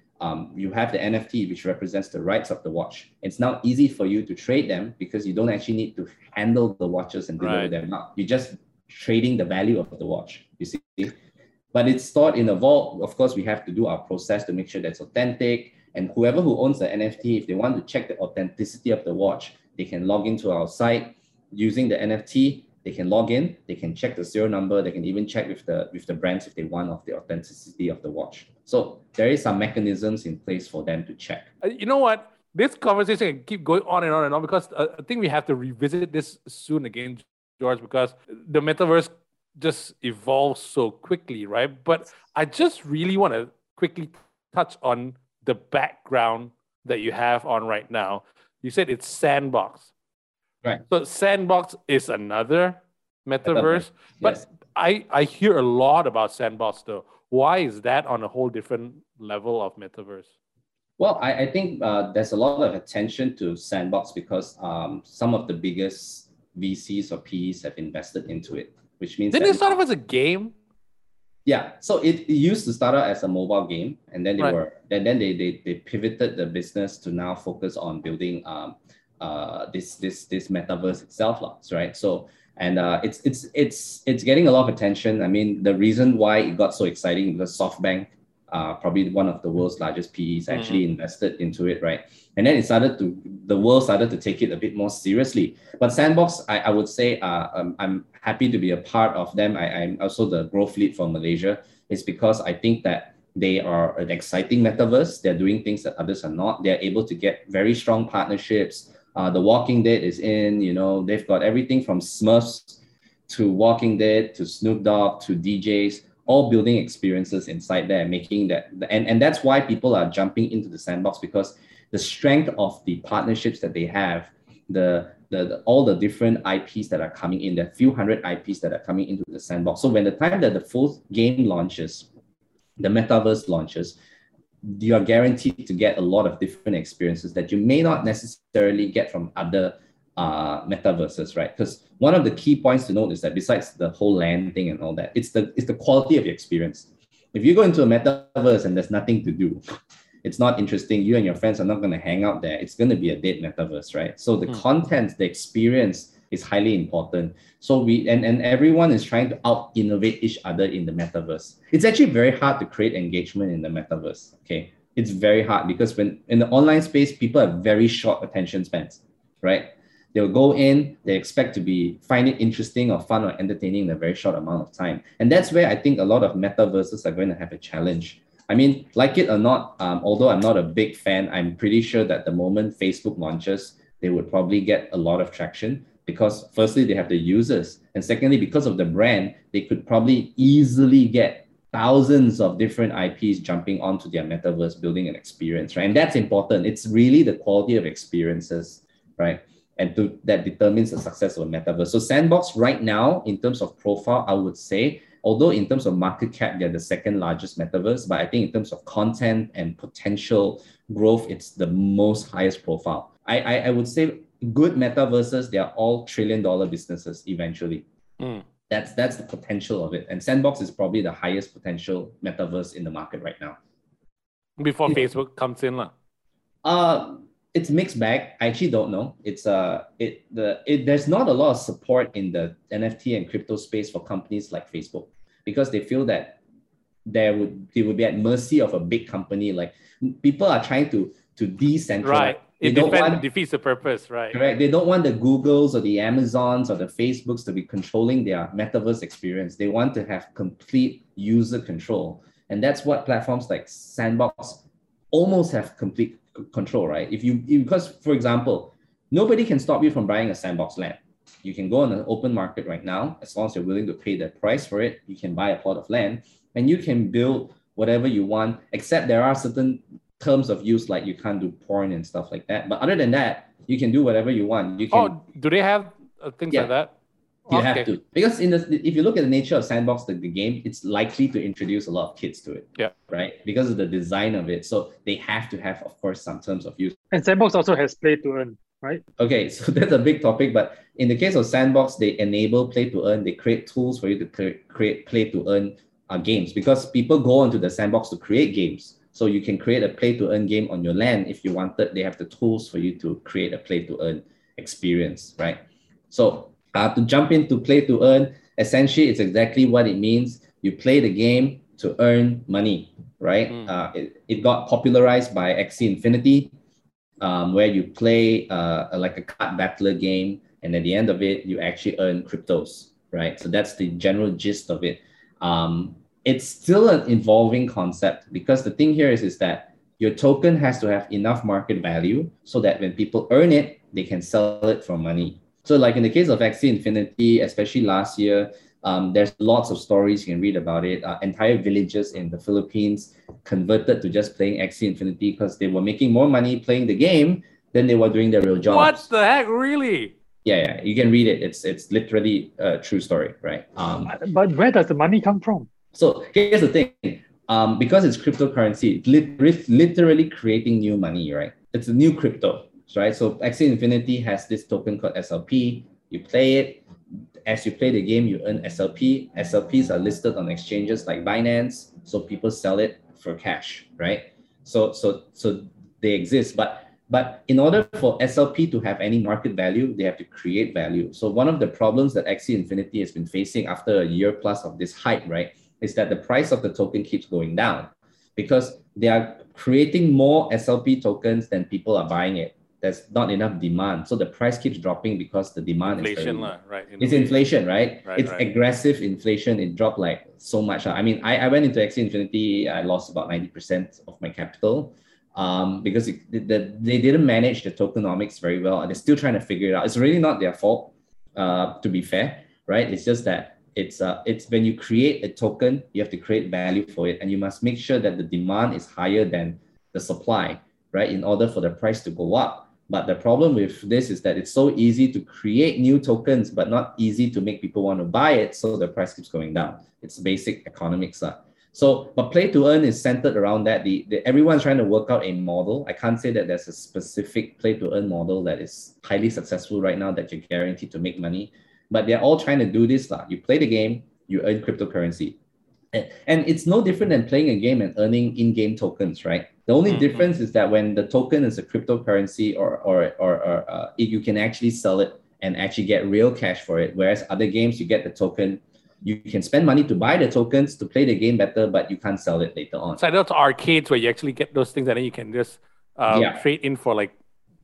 you have the NFT, which represents the rights of the watch. It's now easy for you to trade them because you don't actually need to handle the watches and deliver them out. You just trading the value of the watch, you see. But it's stored in a vault. Of course, we have to do our process to make sure that's authentic. And whoever who owns the NFT, if they want to check the authenticity of the watch, they can log into our site using the NFT. They can log in, they can check the serial number, they can even check with the brands if they want of the authenticity of the watch. So there is some mechanisms in place for them to check. You know what? This conversation can keep going on and on, because I think we have to revisit this soon again, George, because the metaverse just evolves so quickly, right? But I just really want to quickly touch on the background that you have on right now. You said it's Sandbox. Right. So Sandbox is another metaverse, but yes. I hear a lot about Sandbox though. Why is that on a whole different level of metaverse? Well, I think there's a lot of attention to Sandbox because some of the biggest VCs or PEs have invested into it, which means— Didn't it start off as a game? Yeah, so it used to start out as a mobile game, and then they pivoted the business to now focus on building this metaverse itself, right? So, and it's getting a lot of attention. I mean, the reason why it got so exciting because SoftBank, probably one of the world's largest PEs, actually invested into it, right? And then the world started to take it a bit more seriously. But Sandbox, I would say, I'm happy to be a part of them. I'm also the growth lead for Malaysia. It's because I think that they are an exciting metaverse. They're doing things that others are not. They're able to get very strong partnerships. The Walking Dead is in, you know, they've got everything from Smurfs to Walking Dead to Snoop Dogg to DJs, all building experiences inside there, making that. And that's why people are jumping into the Sandbox, because the strength of the partnerships that they have, all the different IPs that are coming in, the few hundred IPs that are coming into the Sandbox. So when the time that the full game launches, the metaverse launches, you are guaranteed to get a lot of different experiences that you may not necessarily get from other metaverses, right? Because one of the key points to note is that besides the whole land thing and all that, it's the quality of your experience. If you go into a metaverse and there's nothing to do, it's not interesting. You and your friends are not going to hang out there. It's going to be a dead metaverse, right? So the content, the experience is highly important. So and everyone is trying to out-innovate each other in the metaverse. It's actually very hard to create engagement in the metaverse, okay? It's very hard because when in the online space, people have very short attention spans, right? They'll go in, they expect to find it interesting or fun or entertaining in a very short amount of time. And that's where I think a lot of metaverses are going to have a challenge. I mean, like it or not, although I'm not a big fan, I'm pretty sure that the moment Facebook launches, they would probably get a lot of traction because firstly, they have the users. And secondly, because of the brand, they could probably easily get thousands of different IPs jumping onto their metaverse, building an experience, right? And that's important. It's really the quality of experiences, right? And that determines the success of a metaverse. So Sandbox right now, in terms of profile, I would say, although in terms of market cap, they're the second largest metaverse, but I think in terms of content and potential growth, it's the most highest profile. I would say good metaverses, they are all trillion-dollar businesses eventually. That's the potential of it. And Sandbox is probably the highest potential metaverse in the market right now. Before Facebook comes in, lah. It's mixed bag. I actually don't know. There's not a lot of support in the NFT and crypto space for companies like Facebook because they feel that they would be at mercy of a big company. Like people are trying to decentralize. Right. It defeats the purpose, right? Correct. They don't want the Googles or the Amazons or the Facebooks to be controlling their metaverse experience. They want to have complete user control. And that's what platforms like Sandbox almost have complete control, right? Because for example, nobody can stop you from buying a Sandbox land. You can go on an open market right now, as long as you're willing to pay the price for it, you can buy a plot of land and you can build whatever you want, except there are certain terms of use, like you can't do porn and stuff like that. But other than that, you can do whatever you want. You can. Oh, do they have things like that? You have to. Because if you look at the nature of Sandbox, the game, it's likely to introduce a lot of kids to it. Yeah. Right? Because of the design of it. So they have to have, of course, some terms of use. And Sandbox also has play to earn, right? Okay, so that's a big topic. But in the case of Sandbox, they enable play to earn. They create tools for you to create play to earn games. Because people go onto the Sandbox to create games. So you can create a play to earn game on your land if you wanted. They have the tools for you to create a play to earn experience, right? So to jump into play to earn, essentially it's exactly what it means. You play the game to earn money, right? It got popularized by Axie Infinity, where you play like a card battler game, and at the end of it, you actually earn cryptos, right? So that's the general gist of it. It's still an evolving concept, because the thing here is that your token has to have enough market value so that when people earn it, they can sell it for money. So like in the case of Axie Infinity, especially last year, there's lots of stories you can read about it. Entire villages in the Philippines converted to just playing Axie Infinity because they were making more money playing the game than they were doing their real jobs. What the heck, really? Yeah, you can read it. It's literally a true story, right? But where does the money come from? So here's the thing. Because it's cryptocurrency, it's literally creating new money, right? It's a new crypto, right? So Axie Infinity has this token called SLP. You play it. As you play the game, you earn SLP. SLPs are listed on exchanges like Binance, so people sell it for cash, right? So they exist, but in order for SLP to have any market value, they have to create value. So one of the problems that Axie Infinity has been facing after a year plus of this hype, right, is that the price of the token keeps going down because they are creating more SLP tokens than people are buying it. There's not enough demand. So the price keeps dropping because the demand is inflation, right? Aggressive inflation. It dropped like so much. I mean, I went into Axie Infinity, I lost about 90% of my capital because they didn't manage the tokenomics very well. They're still trying to figure it out. It's really not their fault, to be fair, right? It's just that it's when you create a token, you have to create value for it. And you must make sure that the demand is higher than the supply, right? In order for the price to go up. But the problem with this is that it's so easy to create new tokens, but not easy to make people want to buy it. So the price keeps going down. It's basic economics. So, but play to earn is centered around that. Everyone's trying to work out a model. I can't say that there's a specific play to earn model that is highly successful right now that you're guaranteed to make money. But they're all trying to do this. You play the game, you earn cryptocurrency. And it's no different than playing a game and earning in-game tokens, right? The only difference is that when the token is a cryptocurrency or you can actually sell it and actually get real cash for it. Whereas other games, you get the token, you can spend money to buy the tokens to play the game better, but you can't sell it later on. So I know it's arcades where you actually get those things and then you can just trade in for like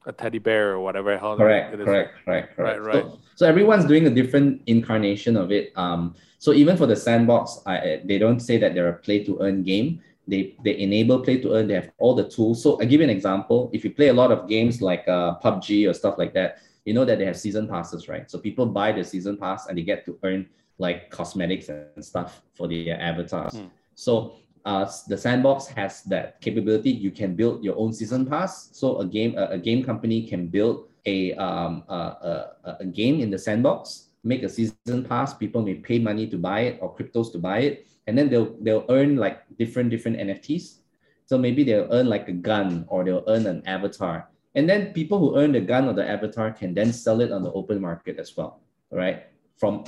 a teddy bear or whatever. Correct. So everyone's doing a different incarnation of it. So even for the Sandbox, they don't say that they're a play-to-earn game. They enable play-to-earn. They have all the tools. So I'll give you an example. If you play a lot of games like PUBG or stuff like that, you know that they have season passes, right? So people buy the season pass and they get to earn like cosmetics and stuff for their avatars. So the Sandbox has that capability. You can build your own season pass. So a game company can build a game in the Sandbox, make a season pass. People may pay money to buy it or cryptos to buy it, and then they'll earn like different NFTs. So maybe they'll earn like a gun or they'll earn an avatar, and then people who earn the gun or the avatar can then sell it on the open market as well, right?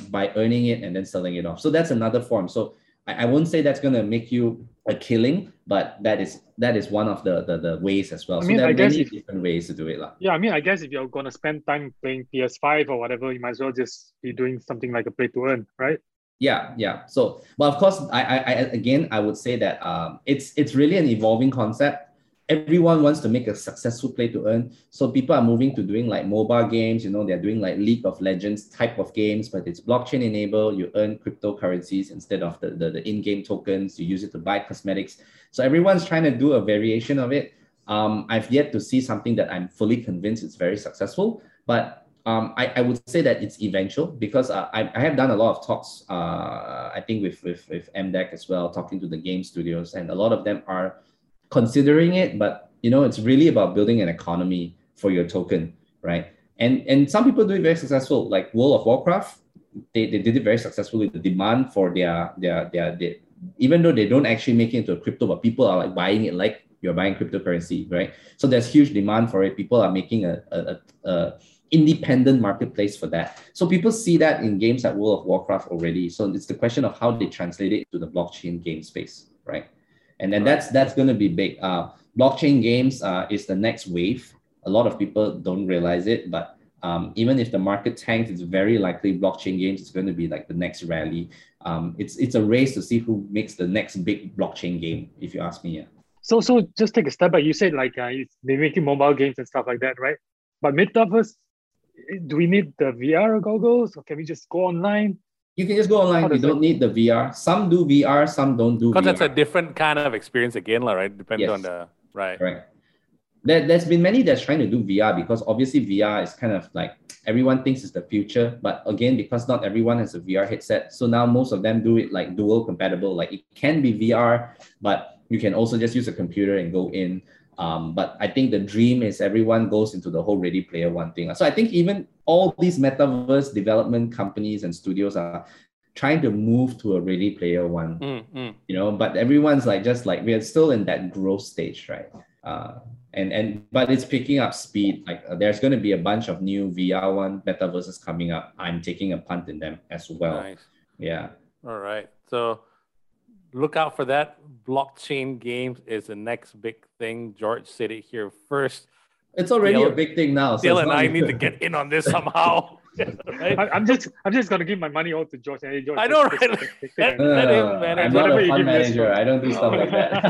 By earning it and then selling it off. So that's another form. So I won't say that's going to make you a killing, but that is one of the ways as well. I mean, so there are many different ways to do it. Yeah, I mean, I guess if you're going to spend time playing PS5 or whatever, you might as well just be doing something like a play to earn, right? Yeah. So, well, of course, I would say that it's really an evolving concept. Everyone wants to make a successful play to earn. So people are moving to doing like mobile games, you know, they're doing like League of Legends type of games, but it's blockchain enabled. You earn cryptocurrencies instead of the in-game tokens. You use it to buy cosmetics. So everyone's trying to do a variation of it. I've yet to see something that I'm fully convinced it's very successful, but I would say that it's eventual because I have done a lot of talks, I think with MDEC as well, talking to the game studios, and a lot of them are considering it, but you know, it's really about building an economy for your token, right? And some people do it very successful, like World of Warcraft, they did it very successfully. The demand for their even though they don't actually make it into a crypto, but people are like buying it like you're buying cryptocurrency, right? So there's huge demand for it. People are making a independent marketplace for that. So people see that in games like World of Warcraft already. So it's the question of how they translate it to the blockchain game space, right? And then that's going to be big. Blockchain games is the next wave. A lot of people don't realize it, but Even if the market tanks, it's very likely blockchain games is going to be like the next rally. It's a race to see who makes the next big blockchain game, if you ask me. Yeah. So just take a step back. You said like they're making mobile games and stuff like that, right? But metaverse, do we need the VR goggles, or can we just go online? You can just go online. You don't need the VR. Some do VR, some don't do VR. Because that's a different kind of experience again, right? Depends on the... Right. Right. There's been many that's trying to do VR because obviously VR is kind of like everyone thinks it's the future, but again, because not everyone has a VR headset. So now most of them do it like dual compatible, like it can be VR, but you can also just use a computer and go in. But I think the dream is everyone goes into the whole Ready Player One thing. So I think even all these metaverse development companies and studios are trying to move to a Ready Player One, you know, but everyone's like, just like, we're still in that growth stage, right? But it's picking up speed. Like there's going to be a bunch of new VR1 metaverses coming up. I'm taking a punt in them as well. Nice. Yeah. All right. So look out for that. Blockchain games is the next big thing. George said it here first. It's already a big thing now. So Dale and I need to get in on this somehow. Right? I'm just gonna give my money out to George. Hey, George, I know, right? I'm not a fund manager. I don't do stuff like that.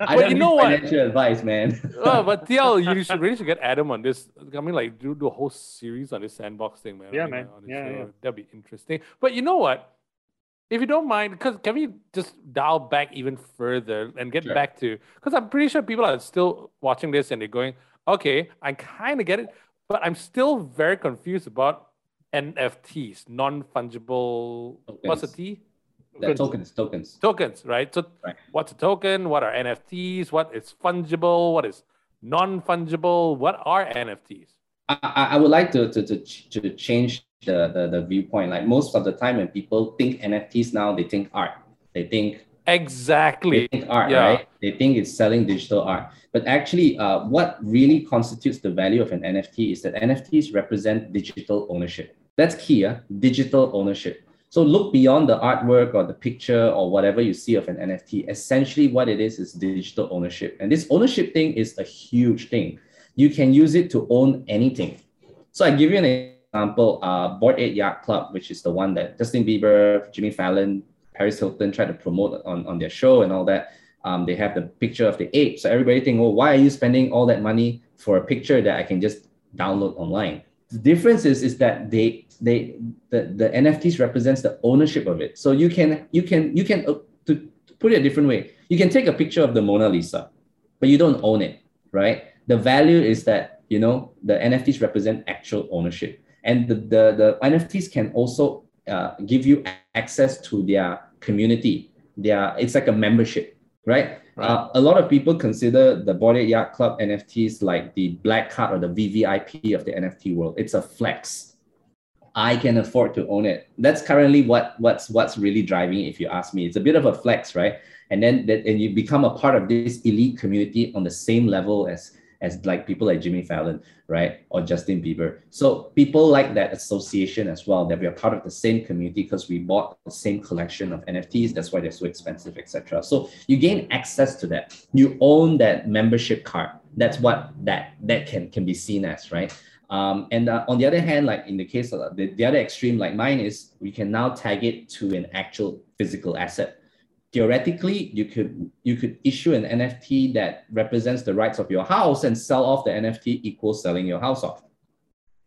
I don't give financial advice, man. But Thiel, you should get Adam on this. I mean, like, do a whole series on this sandbox thing, man. Yeah, that'd be interesting. But you know what? If you don't mind, because can we just dial back even further and get back to? Because I'm pretty sure people are still watching this and they're going, "Okay, I kind of get it." But I'm still very confused about NFTs, non-fungible, tokens. What's the T? Tokens, right? So what's a token? What are NFTs? What is fungible? What is non-fungible? What are NFTs? I would like to change the viewpoint. Like most of the time when people think NFTs now, they think art. They think art, right? They think it's selling digital art. But actually, what really constitutes the value of an NFT is that NFTs represent digital ownership. That's key, digital ownership. So look beyond the artwork or the picture or whatever you see of an NFT. Essentially, what it is digital ownership. And this ownership thing is a huge thing. You can use it to own anything. So I give you an example, Bored Ape Yacht Club, which is the one that Justin Bieber, Jimmy Fallon, Paris Hilton tried to promote on their show and all that. They have the picture of the ape. So everybody think, oh, why are you spending all that money for a picture that I can just download online? The difference is that the NFTs represents the ownership of it. So to put it a different way, you can take a picture of the Mona Lisa, but you don't own it, right? The value is that, you know, the NFTs represent actual ownership. And the NFTs can also give you access to their community. It's like a membership, right? A lot of people consider the Bored Ape Yacht Club NFTs like the black card or the VVIP of the NFT world. It's a flex. I can afford to own it. That's currently what's really driving it, if you ask me. It's a bit of a flex, right? And then and you become a part of this elite community on the same level as like people like Jimmy Fallon, right? Or Justin Bieber. So people like that association as well, that we are part of the same community because we bought the same collection of NFTs. That's why they're so expensive, etc. So you gain access to that. You own that membership card. That's what that can be seen as, right? On the other hand, like in the case of the other extreme, like mine is, we can now tag it to an actual physical asset. Theoretically, you could issue an NFT that represents the rights of your house and sell off the NFT equals selling your house off.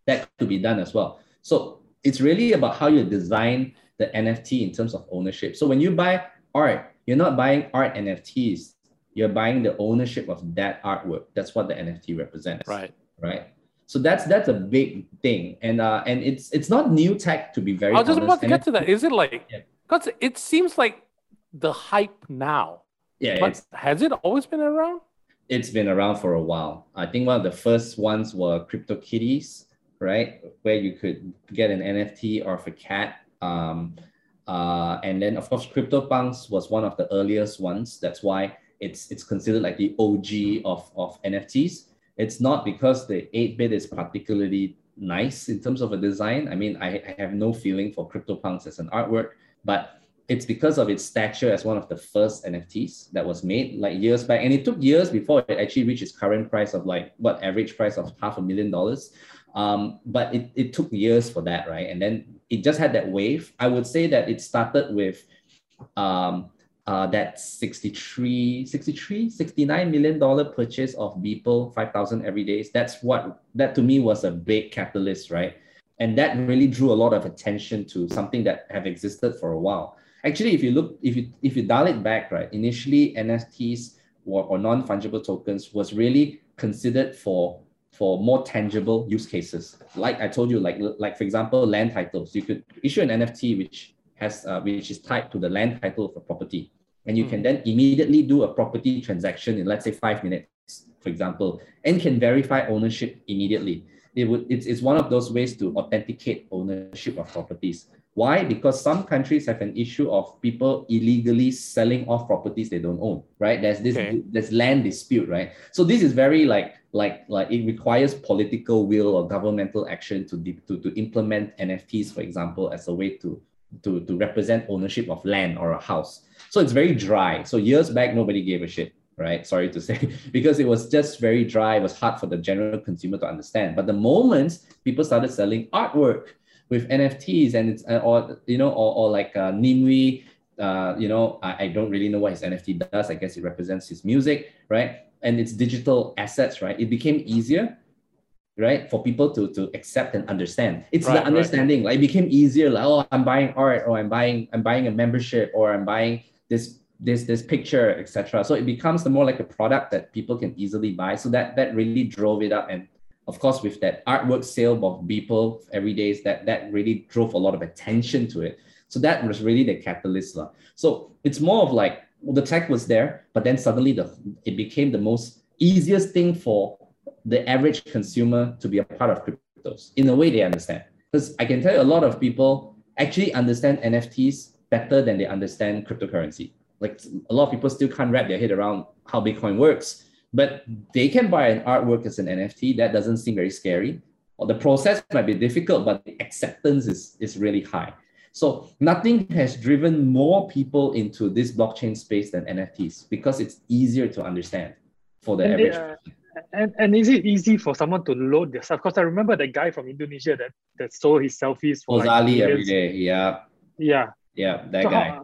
That could be done as well. So it's really about how you design the NFT in terms of ownership. So when you buy art, you're not buying art NFTs. You're buying the ownership of that artwork. That's what the NFT represents. Right. So that's a big thing, and it's not new tech, to be very honest. I was just about to get to that. Is it like? Because it seems like the hype now. But has it always been around? It's been around for a while. I think one of the first ones were CryptoKitties, right? Where you could get an NFT of a cat. And then of course, CryptoPunks was one of the earliest ones. That's why it's considered like the OG of NFTs. It's not because the 8-bit is particularly nice in terms of a design. I mean, I have no feeling for CryptoPunks as an artwork, but it's because of its stature as one of the first NFTs that was made like years back. And it took years before it actually reached its current price of like average price of $500,000. But it took years for that, right? And then it just had that wave. I would say that it started with that $69 million purchase of Beeple, 5,000 every day. That's what, that to me was a big catalyst, right? And that really drew a lot of attention to something that have existed for a while. Actually, if you look, if you dial it back, right, initially NFTs or non-fungible tokens was really considered for more tangible use cases. Like I told you, like for example, land titles. You could issue an NFT which is tied to the land title of a property. And you can then immediately do a property transaction in, let's say, 5 minutes, for example, and can verify ownership immediately. It's one of those ways to authenticate ownership of properties. Why? Because some countries have an issue of people illegally selling off properties they don't own, right? There's this, there's land dispute, right? So this is very like it requires political will or governmental action to implement NFTs, for example, as a way to represent ownership of land or a house. So it's very dry. So years back, nobody gave a shit, right? Sorry to say, because it was just very dry. It was hard for the general consumer to understand. But the moment people started selling artwork with NFTs and it's or like Nimue, I don't really know what his NFT does. I guess it represents his music, right? And it's digital assets, right? It became easier, right, for people to accept and understand. It's the understanding. Like it became easier. Like, oh, I'm buying art, or I'm buying a membership, or I'm buying this picture, etc. So it becomes more like a product that people can easily buy. So that really drove it up. And of course, with that artwork sale of people every day, that really drove a lot of attention to it. So that was really the catalyst. So it's more of like, well, the tech was there, but then suddenly it became the most easiest thing for the average consumer to be a part of cryptos in a way they understand. Because I can tell you a lot of people actually understand NFTs better than they understand cryptocurrency. Like a lot of people still can't wrap their head around how Bitcoin works, but they can buy an artwork as an NFT. That doesn't seem very scary. Or the process might be difficult, but the acceptance is really high. So nothing has driven more people into this blockchain space than NFTs because it's easier to understand for the average person. And is it easy for someone to load their stuff? Because I remember that guy from Indonesia that sold his selfies for Gozali every day. Yeah, that guy.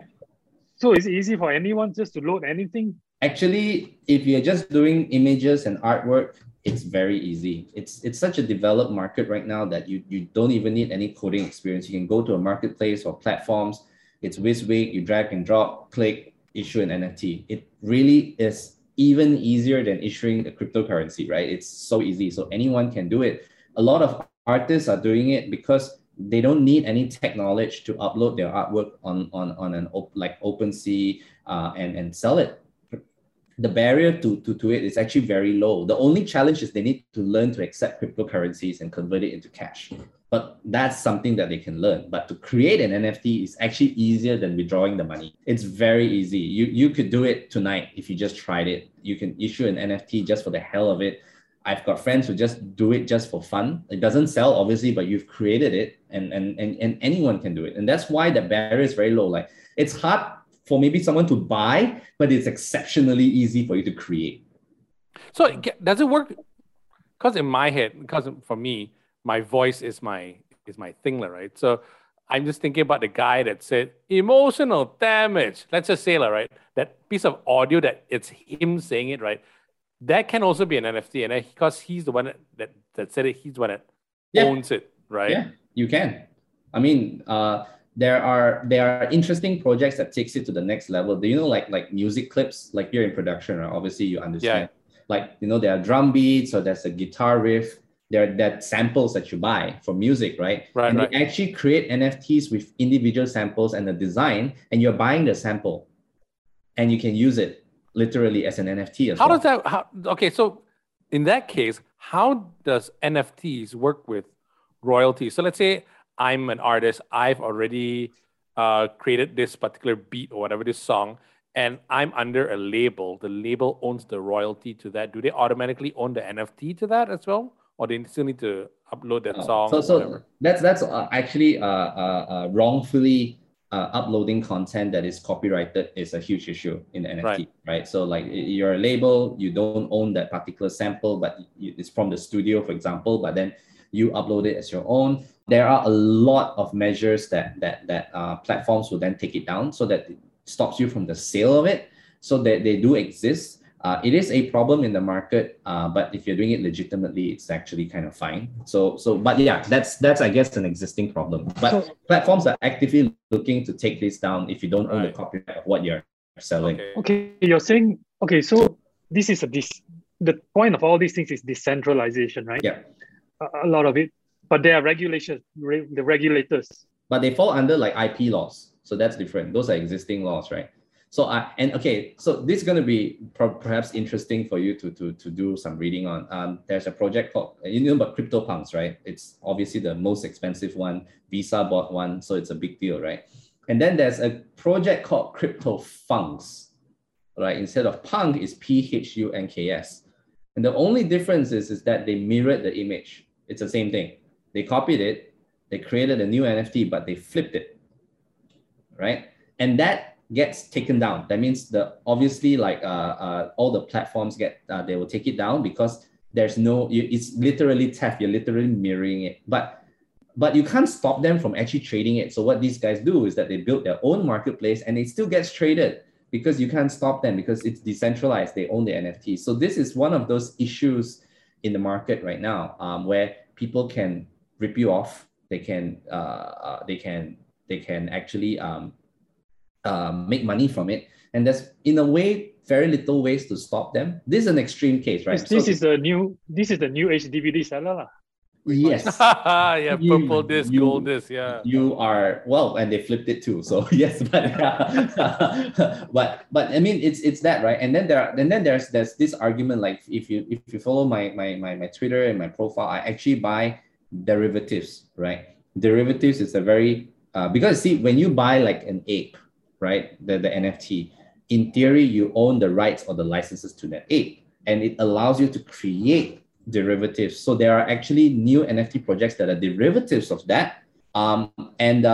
So is it easy for anyone just to load anything? Actually, if you're just doing images and artwork, it's very easy. It's such a developed market right now that you don't even need any coding experience. You can go to a marketplace or platforms. It's WYSIWYG. You drag and drop, click, issue an NFT. It really is even easier than issuing a cryptocurrency, right? It's so easy. So anyone can do it. A lot of artists are doing it because they don't need any tech knowledge to upload their artwork on OpenSea and sell it. The barrier to it is actually very low. The only challenge is they need to learn to accept cryptocurrencies and convert it into cash. But that's something that they can learn. But to create an NFT is actually easier than withdrawing the money. It's very easy. You could do it tonight if you just tried it. You can issue an NFT just for the hell of it. I've got friends who just do it just for fun. It doesn't sell, obviously, but you've created it and anyone can do it. And that's why the barrier is very low. Like it's hard for maybe someone to buy, but it's exceptionally easy for you to create. So does it work? Because in my head, because for me, my voice is my thing, right? So I'm just thinking about the guy that said, emotional damage. Let's just say, right? That piece of audio that it's him saying it, right? That can also be an NFT, and because he's the one that said it, he's the one that owns it, right? Yeah, you can. I mean, there are interesting projects that takes it to the next level. Do you know like music clips? Like you're in production, right? Obviously you understand. Yeah. There are drum beats, or there's a guitar riff. There are that samples that you buy for music, right? Right. You actually create NFTs with individual samples and a design, and you're buying the sample, and you can use it literally as an NFT as well. So in that case, how does NFTs work with royalties? So let's say I'm an artist, I've already created this particular beat or whatever, this song, and I'm under a label. The label owns the royalty to that. Do they automatically own the NFT to that as well? Or they still need to upload that song? So that's actually wrongfully uploading content that is copyrighted is a huge issue in NFT, right? So like you're a label, you don't own that particular sample, but it's from the studio, for example, but then you upload it as your own. There are a lot of measures that platforms will then take it down so that it stops you from the sale of it. So they do exist. It is a problem in the market, but if you're doing it legitimately, it's actually kind of fine. But yeah, that's I guess an existing problem. But platforms are actively looking to take this down if you don't own the copyright of what you're selling. Okay, you're saying So this is the point of all these things is decentralization, right? Yeah, a lot of it. But there are regulations, the regulators. But they fall under like IP laws, so that's different. Those are existing laws, right? So so this is going to be perhaps interesting for you to do some reading on. There's a project called, you know about CryptoPunks, right? It's obviously the most expensive one. Visa bought one, so it's a big deal, right? And then there's a project called CryptoFunks, right? Instead of punk, is PHUNKS. And the only difference is that they mirrored the image. It's the same thing. They copied it, they created a new NFT, but they flipped it, right? And that gets taken down. That means all the platforms they will take it down because there's it's literally theft. You're literally mirroring it, but you can't stop them from actually trading it. So what these guys do is that they build their own marketplace and it still gets traded because you can't stop them because it's decentralized. They own the NFT. So this is one of those issues in the market right now, where people can rip you off. They can actually, make money from it, and there's in a way very little ways to stop them. This is an extreme case, right? This is the new age DVD seller. Yes. Yeah, purple disc, gold disc. Yeah. You are and they flipped it too. So yes, but I mean it's that, right? And then there's this argument, like if you follow my Twitter and my profile, I actually buy derivatives, right? Derivatives is a very because see, when you buy like an ape, right, the NFT, in theory, you own the rights or the licenses to that ape, and it allows you to create derivatives. So there are actually new NFT projects that are derivatives of that, and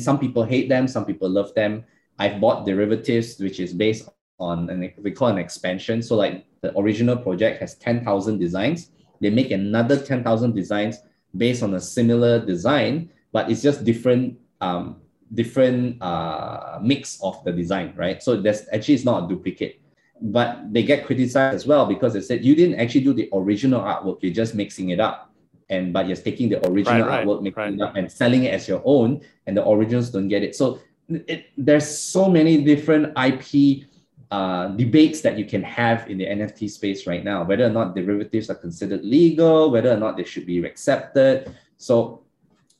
some people hate them, some people love them. I've bought derivatives, which is based on, and we call an expansion. So like the original project has 10,000 designs. They make another 10,000 designs based on a similar design, but it's just different, different mix of the design, right? So that's actually, it's not a duplicate, but they get criticized as well because they said you didn't actually do the original artwork, you're just mixing it up, but you're taking the original artwork, mixing it up and selling it as your own, and the originals don't get it. So there's so many different IP debates that you can have in the NFT space right now, whether or not derivatives are considered legal, whether or not they should be accepted. So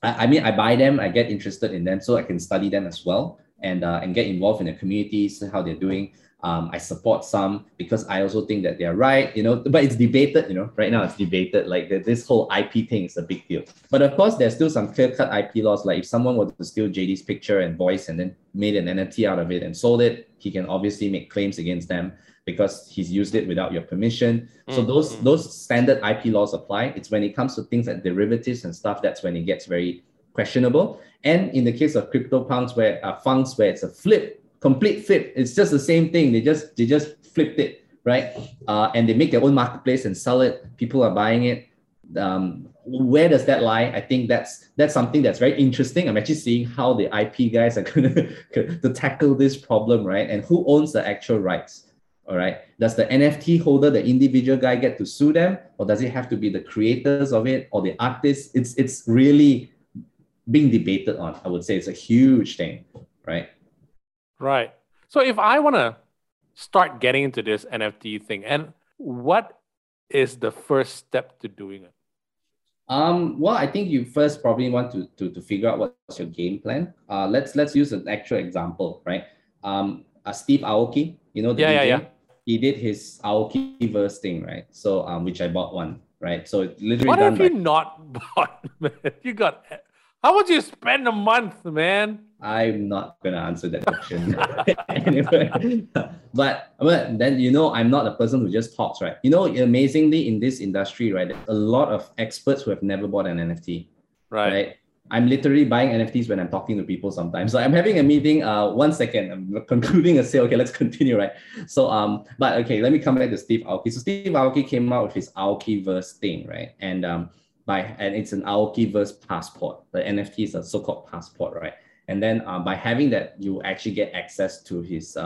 I mean, I buy them, I get interested in them, so I can study them as well and get involved in the communities, how they're doing. I support some because I also think that they're right, you know, but it's debated, you know, right now it's debated. Like this whole IP thing is a big deal. But of course, there's still some clear-cut IP laws. Like if someone were to steal JD's picture and voice and then made an NFT out of it and sold it, he can obviously make claims against them because he's used it without your permission. So those standard IP laws apply. It's when it comes to things like derivatives and stuff, that's when it gets very questionable. And in the case of CryptoPunks, where it's a flip, complete flip, it's just the same thing. They just flipped it, right? And they make their own marketplace and sell it. People are buying it. Where does that lie? I think that's something that's very interesting. I'm actually seeing how the IP guys are going to tackle this problem, right? And who owns the actual rights? All right. Does the NFT holder, the individual guy, get to sue them, or does it have to be the creators of it or the artists? It's really being debated on. I would say it's a huge thing, right? Right. So if I want to start getting into this NFT thing, and what is the first step to doing it? Well, I think you first probably want to figure out what's your game plan. Let's use an actual example, right? Steve Aoki, you know, the DJ? Yeah. He did his Aokiverse thing, right? So, which I bought one, right? So it literally. What have you not bought, man? You got. How would you spend a month, man? I'm not gonna answer that question. Anyway, but then you know I'm not a person who just talks, right? You know, amazingly in this industry, right, there's a lot of experts who have never bought an NFT, right? I'm literally buying NFTs when I'm talking to people sometimes. So I'm having a meeting, one second, I'm concluding a sale. Okay, let's continue, right? So, but okay, let me come back to Steve Aoki. So Steve Aoki came out with his Aokiverse thing, right? And and it's an Aokiverse passport. The NFT is a so-called passport, right? And then by having that, you actually get access to his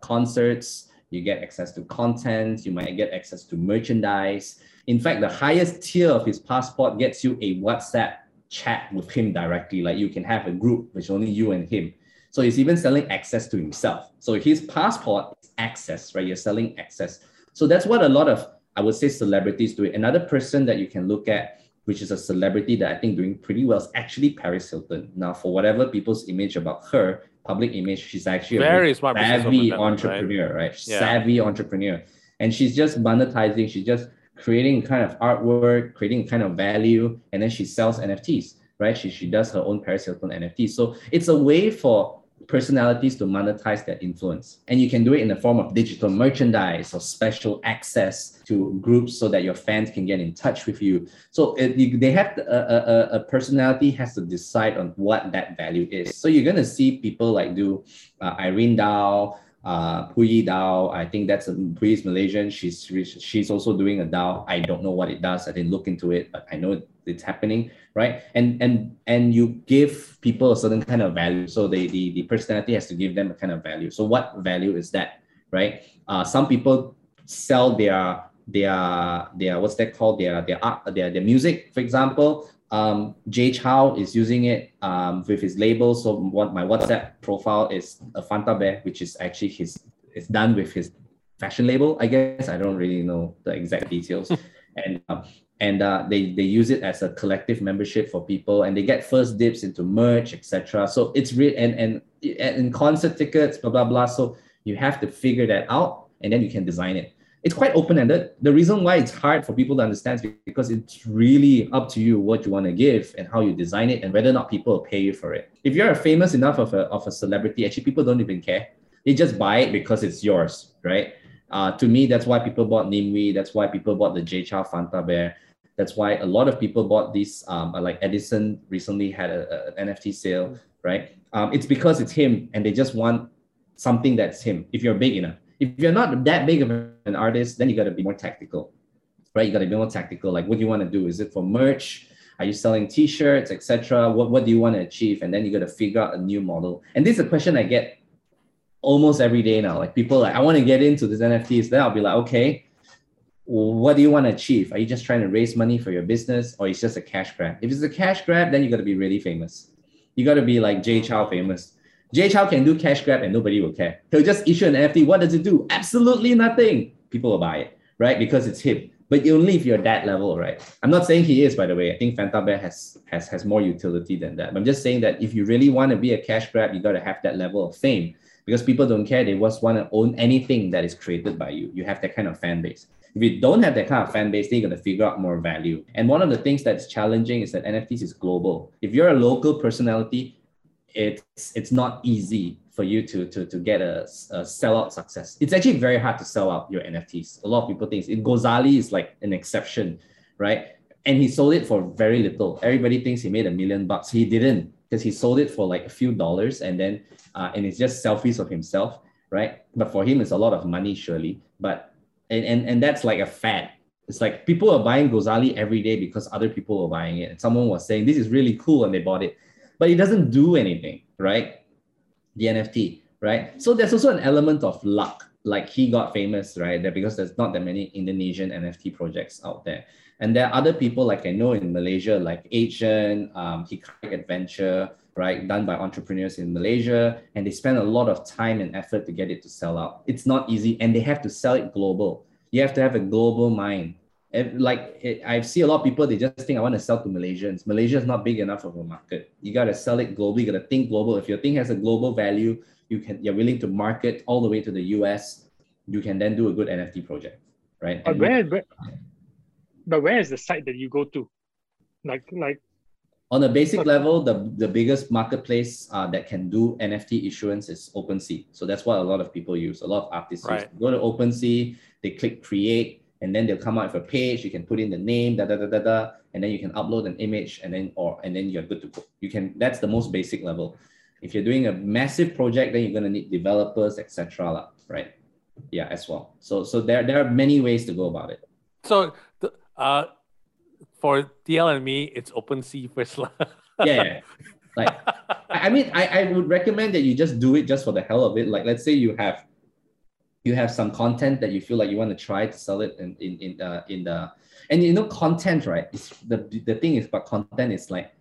concerts, you get access to content, you might get access to merchandise. In fact, the highest tier of his passport gets you a WhatsApp chat with him directly. Like you can have a group which only you and him. So he's even selling access to himself. So his passport is access, right? You're selling access. So that's what a lot of, I would say, celebrities do. Another person that you can look at, which is a celebrity that I think doing pretty well, is actually Paris Hilton. Now, for whatever people's image about her, public image, she's actually a savvy entrepreneur, right? Savvy entrepreneur. And she's just monetizing. She's just creating kind of artwork, creating kind of value. And then she sells NFTs, right? She does her own Paris Hilton NFT. So it's a way for personalities to monetize their influence. And you can do it in the form of digital merchandise or special access to groups so that your fans can get in touch with you. So they have to, a personality has to decide on what that value is. So you're going to see people like Irene Dow, Puyi Dow. I think that's Puyi's Malaysian. She's also doing a Dow. I don't know what it does. I didn't look into it, but I know it's happening, right? And you give people a certain kind of value. So the personality has to give them a kind of value. So what value is that, right? Some people sell their what's that called? Their art, their music, for example. Jay Chou is using it with his label. So what my WhatsApp profile is a Fanta Bear, which is actually it's done with his fashion label, I guess. I don't really know the exact details. And they use it as a collective membership for people, and they get first dips into merch, etc. So it's real, and concert tickets, blah, blah, blah. So you have to figure that out, and then you can design it. It's quite open-ended. The reason why it's hard for people to understand is because it's really up to you what you want to give and how you design it and whether or not people will pay you for it. If you're famous enough of a celebrity, actually people don't even care. They just buy it because it's yours, right? To me, that's why people bought Nimwe. That's why people bought the Jay Chou Fanta Bear. That's why a lot of people bought these, like Edison recently had an NFT sale, right? It's because it's him and they just want something that's him if you're big enough. If you're not that big of an artist, then you got to be more tactical, right? You got to be more tactical. Like, what do you want to do? Is it for merch? Are you selling T-shirts, etc.? What do you want to achieve? And then you got to figure out a new model. And this is a question I get almost every day now. Like, people I want to get into these NFTs. Then I'll be like, okay, what do you want to achieve? Are you just trying to raise money for your business, or it's just a cash grab? If it's a cash grab, then you got to be really famous. You got to be like Jay Chou famous. Jay Chou can do cash grab and nobody will care. He'll just issue an NFT. What does it do? Absolutely nothing. People will buy it, right? Because it's him. But only if you're that level, right? I'm not saying he is, by the way. I think Fanta Bear has more utility than that. But I'm just saying that if you really want to be a cash grab, you got to have that level of fame because people don't care. They just want to own anything that is created by you. You have that kind of fan base. If you don't have that kind of fan base, then you're going to figure out more value. And one of the things that's challenging is that NFTs is global. If you're a local personality, it's not easy for you to get a sellout success. It's actually very hard to sell out your NFTs. A lot of people think Gozali is like an exception, right? And he sold it for very little. Everybody thinks he made $1 million. He didn't, because he sold it for like a few dollars, and then and it's just selfies of himself, right? But for him, it's a lot of money, surely. But and that's like a fad. It's like people are buying Gozali every day because other people are buying it. And someone was saying this is really cool, and they bought it. But it doesn't do anything, right? The NFT, right? So there's also an element of luck. Like he got famous, right? Because there's not that many Indonesian NFT projects out there. And there are other people like I know in Malaysia, like Asian, Hikari Adventure, right? Done by entrepreneurs in Malaysia. And they spend a lot of time and effort to get it to sell out. It's not easy. And they have to sell it global. You have to have a global mind. I see a lot of people, they just think I want to sell to Malaysians. Malaysia is not big enough of a market. You got to sell it globally. You got to think global. If your thing has a global value, you're willing to market all the way to the US. You can then do a good NFT project, right? But where is the site that you go to? Like on a basic level, the biggest marketplace that can do NFT issuance is OpenSea. So that's what a lot of people use. A lot of artists use. Go to OpenSea, they click create. And then they'll come out with a page. You can put in the name, and then you can upload an image, and then you're good to go. You can. That's the most basic level. If you're doing a massive project, then you're gonna need developers, etc. Right? Yeah, as well. So there are many ways to go about it. So for DL and me, it's OpenSea first. Yeah. Like, I mean, I would recommend that you just do it just for the hell of it. Like, let's say you have some content that you feel like you want to try to sell it and you know, content, right? It's the thing is, but content is like,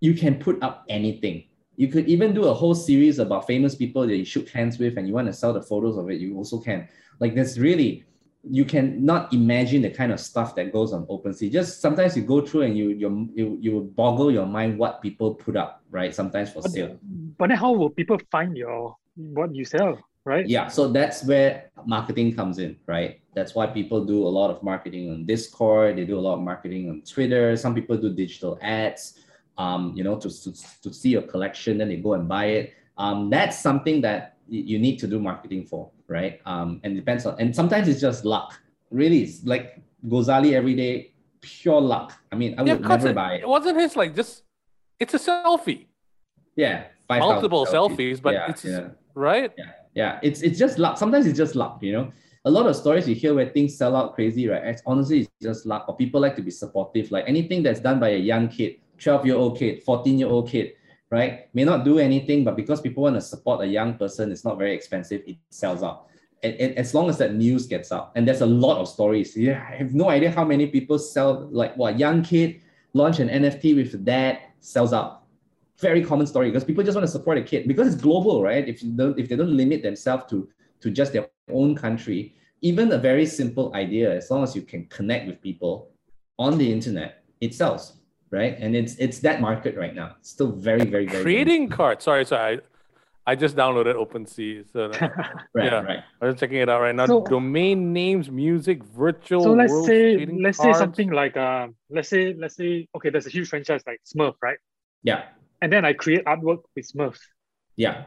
you can put up anything. You could even do a whole series about famous people that you shook hands with and you want to sell the photos of it, you also can. Like, that's really, you cannot imagine the kind of stuff that goes on OpenSea. Just sometimes you go through and you boggle your mind what people put up, right? Sometimes for sale. But then how will people find what you sell, right? Yeah, so that's where marketing comes in, right? That's why people do a lot of marketing on Discord. They do a lot of marketing on Twitter. Some people do digital ads, you know, to see your collection, then they go and buy it. That's something that you need to do marketing for, right? And depends on, and sometimes it's just luck. Really, it's like Gozali every day, pure luck. I mean, I would never buy it. It wasn't his like just, it's a selfie. Yeah, multiple selfies, but yeah, it's right. Yeah, it's just luck. Sometimes it's just luck, you know. A lot of stories you hear where things sell out crazy, right? It's honestly, it's just luck. Or people like to be supportive. Like anything that's done by a young kid, 12-year-old kid, 14-year-old kid, right? May not do anything, but because people want to support a young person, it's not very expensive, it sells out. And as long as that news gets out, and there's a lot of stories. Yeah, I have no idea how many people sell, like what, young kid launch an NFT with dad, sells out. Very common story because people just want to support a kid because it's global, right? If they don't limit themselves to just their own country, even a very simple idea, as long as you can connect with people on the internet, it sells. Right, and it's that market right now. It's still very, very, very trading card. Sorry, I just downloaded OpenSea. So right. I'm just checking it out right now. So, domain names, music, virtual. So let's say something like let's say okay, there's a huge franchise like Smurf, right? Yeah. And then I create artwork with Smurf. Yeah.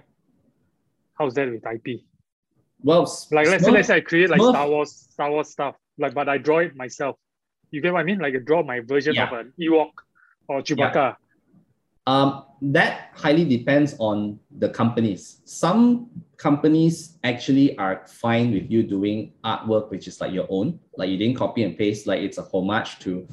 How's that with IP? Well, like let's say I create like Smurf. Star Wars stuff, like but I draw it myself. You get what I mean? Like I draw my version of an Ewok. Or Chewbacca? Yeah. That highly depends on the companies. Some companies actually are fine with you doing artwork which is like your own, like you didn't copy and paste, like it's a homage to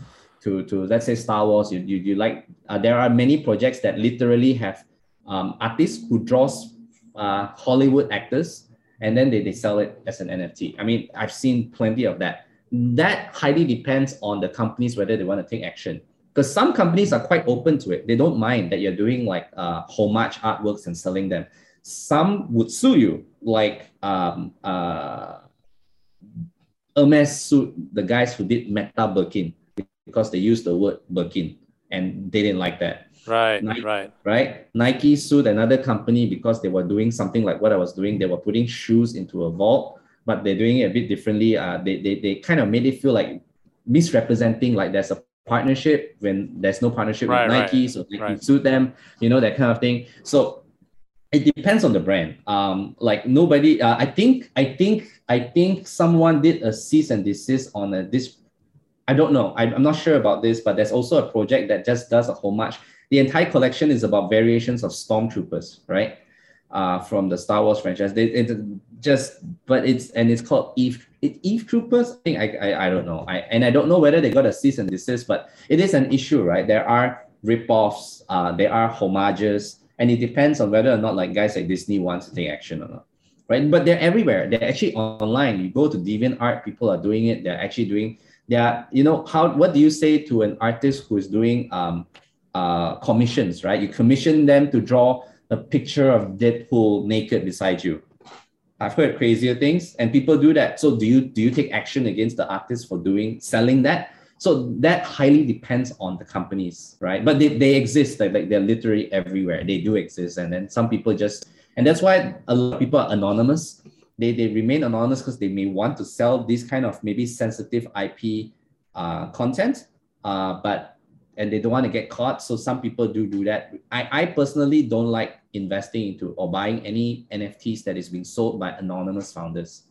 let's say Star Wars. You like there are many projects that literally have artists who draws Hollywood actors and then they sell it as an NFT. I mean, I've seen plenty of that. That highly depends on the companies whether they want to take action. Because some companies are quite open to it. They don't mind that you're doing like homage artworks and selling them. Some would sue you, like Hermes sued the guys who did Meta Birkin because they used the word Birkin and they didn't like that. Right, Nike. Nike sued another company because they were doing something like what I was doing. They were putting shoes into a vault, but they're doing it a bit differently. They kind of made it feel like misrepresenting, like there's a partnership when there's no partnership with Nike, so Nike sued them, you know, that kind of thing. So it depends on the brand. Like nobody, I think someone did a cease and desist on this. I don't know. I'm not sure about this, but there's also a project that just does a homage. The entire collection is about variations of stormtroopers, right? From the Star Wars franchise. It's called Eve Troopers. I think I don't know. I don't know whether they got a cease and desist, but it is an issue, right? There are ripoffs, there are homages, and it depends on whether or not like guys like Disney want to take action or not, right? But they're everywhere. They're actually online. You go to DeviantArt, people are doing it. They're actually doing. They are, you know, what do you say to an artist who is doing commissions, right? You commission them to draw a picture of Deadpool naked beside you. I've heard crazier things, and people do that. So do you take action against the artist for selling that? So that highly depends on the companies, right? But they exist, like they're literally everywhere. They do exist, and then some people just, and that's why a lot of people are anonymous. They remain anonymous because they may want to sell this kind of maybe sensitive IP content, and they don't want to get caught. So some people do that. I personally don't like investing into or buying any NFTs that is being sold by anonymous founders,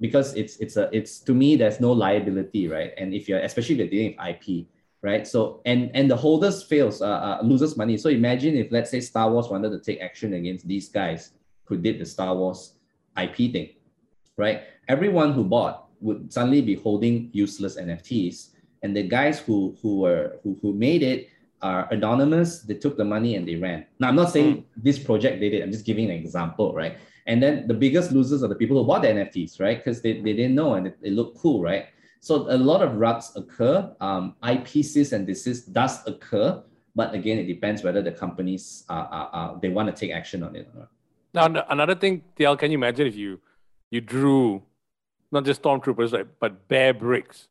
because it's to me, there's no liability, right? And especially if you're dealing with IP, right? So, and the holders loses money. So imagine if, let's say, Star Wars wanted to take action against these guys who did the Star Wars IP thing, right? Everyone who bought would suddenly be holding useless NFTs, And the guys who made it are anonymous. They took the money and they ran. Now, I'm not saying this project did it. I'm just giving an example, right? And then the biggest losers are the people who bought the NFTs, right? Because they didn't know and it looked cool, right? So a lot of rubs occur. IP cease and desist does occur. But again, it depends whether the companies, they want to take action on it or not. Now, another thing, TL, can you imagine if you drew not just Stormtroopers, right, but Bearbricks?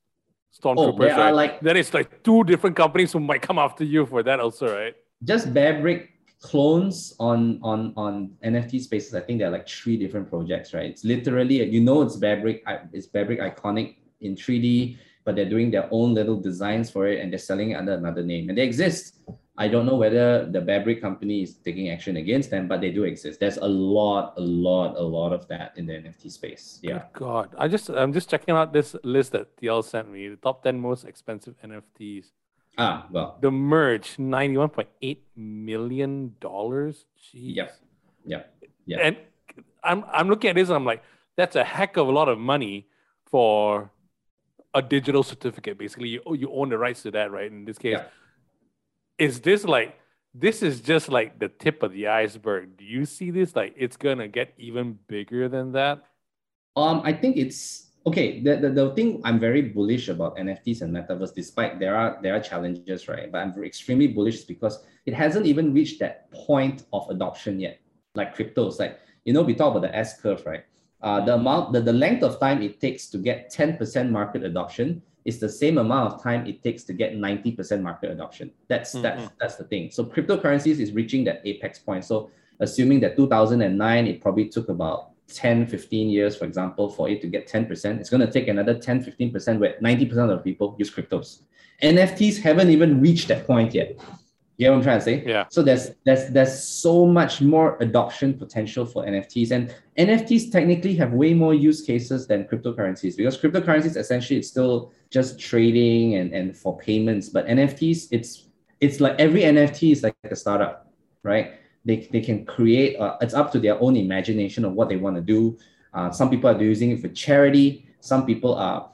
Stormtroopers, right? Then it's like two different companies who might come after you for that also, right? Just Bearbrick clones on NFT spaces. I think there are like three different projects, right? It's literally, you know, it's Bearbrick iconic in 3D, but they're doing their own little designs for it and they're selling it under another name. And they exist. I don't know whether the Bearbrick company is taking action against them, but they do exist. There's a lot of that in the NFT space. Yeah. Good God, I'm just checking out this list that TL sent me, the top 10 most expensive NFTs. Ah, well. The merge, $91.8 million. Jeez. Yeah. And I'm looking at this and I'm like, that's a heck of a lot of money for a digital certificate. Basically, you own the rights to that, right? In this case. Yeah. Is this just like the tip of the iceberg? Do you see this? Like it's gonna get even bigger than that? I think it's okay. The thing I'm very bullish about NFTs and metaverse, despite there are challenges, right? But I'm extremely bullish because it hasn't even reached that point of adoption yet. Like cryptos, like you know, we talk about the S curve, right? The length of time it takes to get 10% market adoption is the same amount of time it takes to get 90% market adoption. That's the thing. So cryptocurrencies is reaching that apex point. So assuming that 2009, it probably took about 10, 15 years, for example, for it to get 10%, it's going to take another 10, 15% where 90% of the people use cryptos. NFTs haven't even reached that point yet. You know what I'm trying to say? Yeah. So there's so much more adoption potential for NFTs, and NFTs technically have way more use cases than cryptocurrencies because cryptocurrencies essentially it's still just trading and for payments, but NFTs it's like every NFT is like a startup, right? They can create. It's up to their own imagination of what they want to do. Some people are using it for charity. Some people are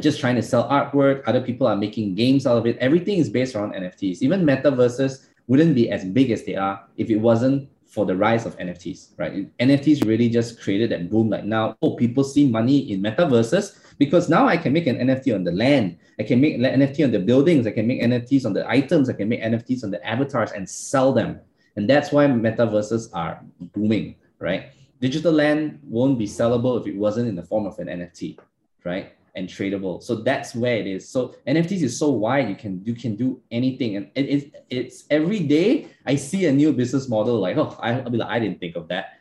just trying to sell artwork. Other people are making games out of it. Everything is based around NFTs. Even metaverses wouldn't be as big as they are if it wasn't for the rise of NFTs, right? NFTs really just created that boom. Like now, people see money in metaverses because now I can make an NFT on the land. I can make NFT on the buildings. I can make NFTs on the items. I can make NFTs on the avatars and sell them. And that's why metaverses are booming, right? Digital land won't be sellable if it wasn't in the form of an NFT, right? And tradable. So that's where it is. So NFTs is so wide, you can do anything. And it's every day I see a new business model like, oh, I'll be like, I didn't think of that.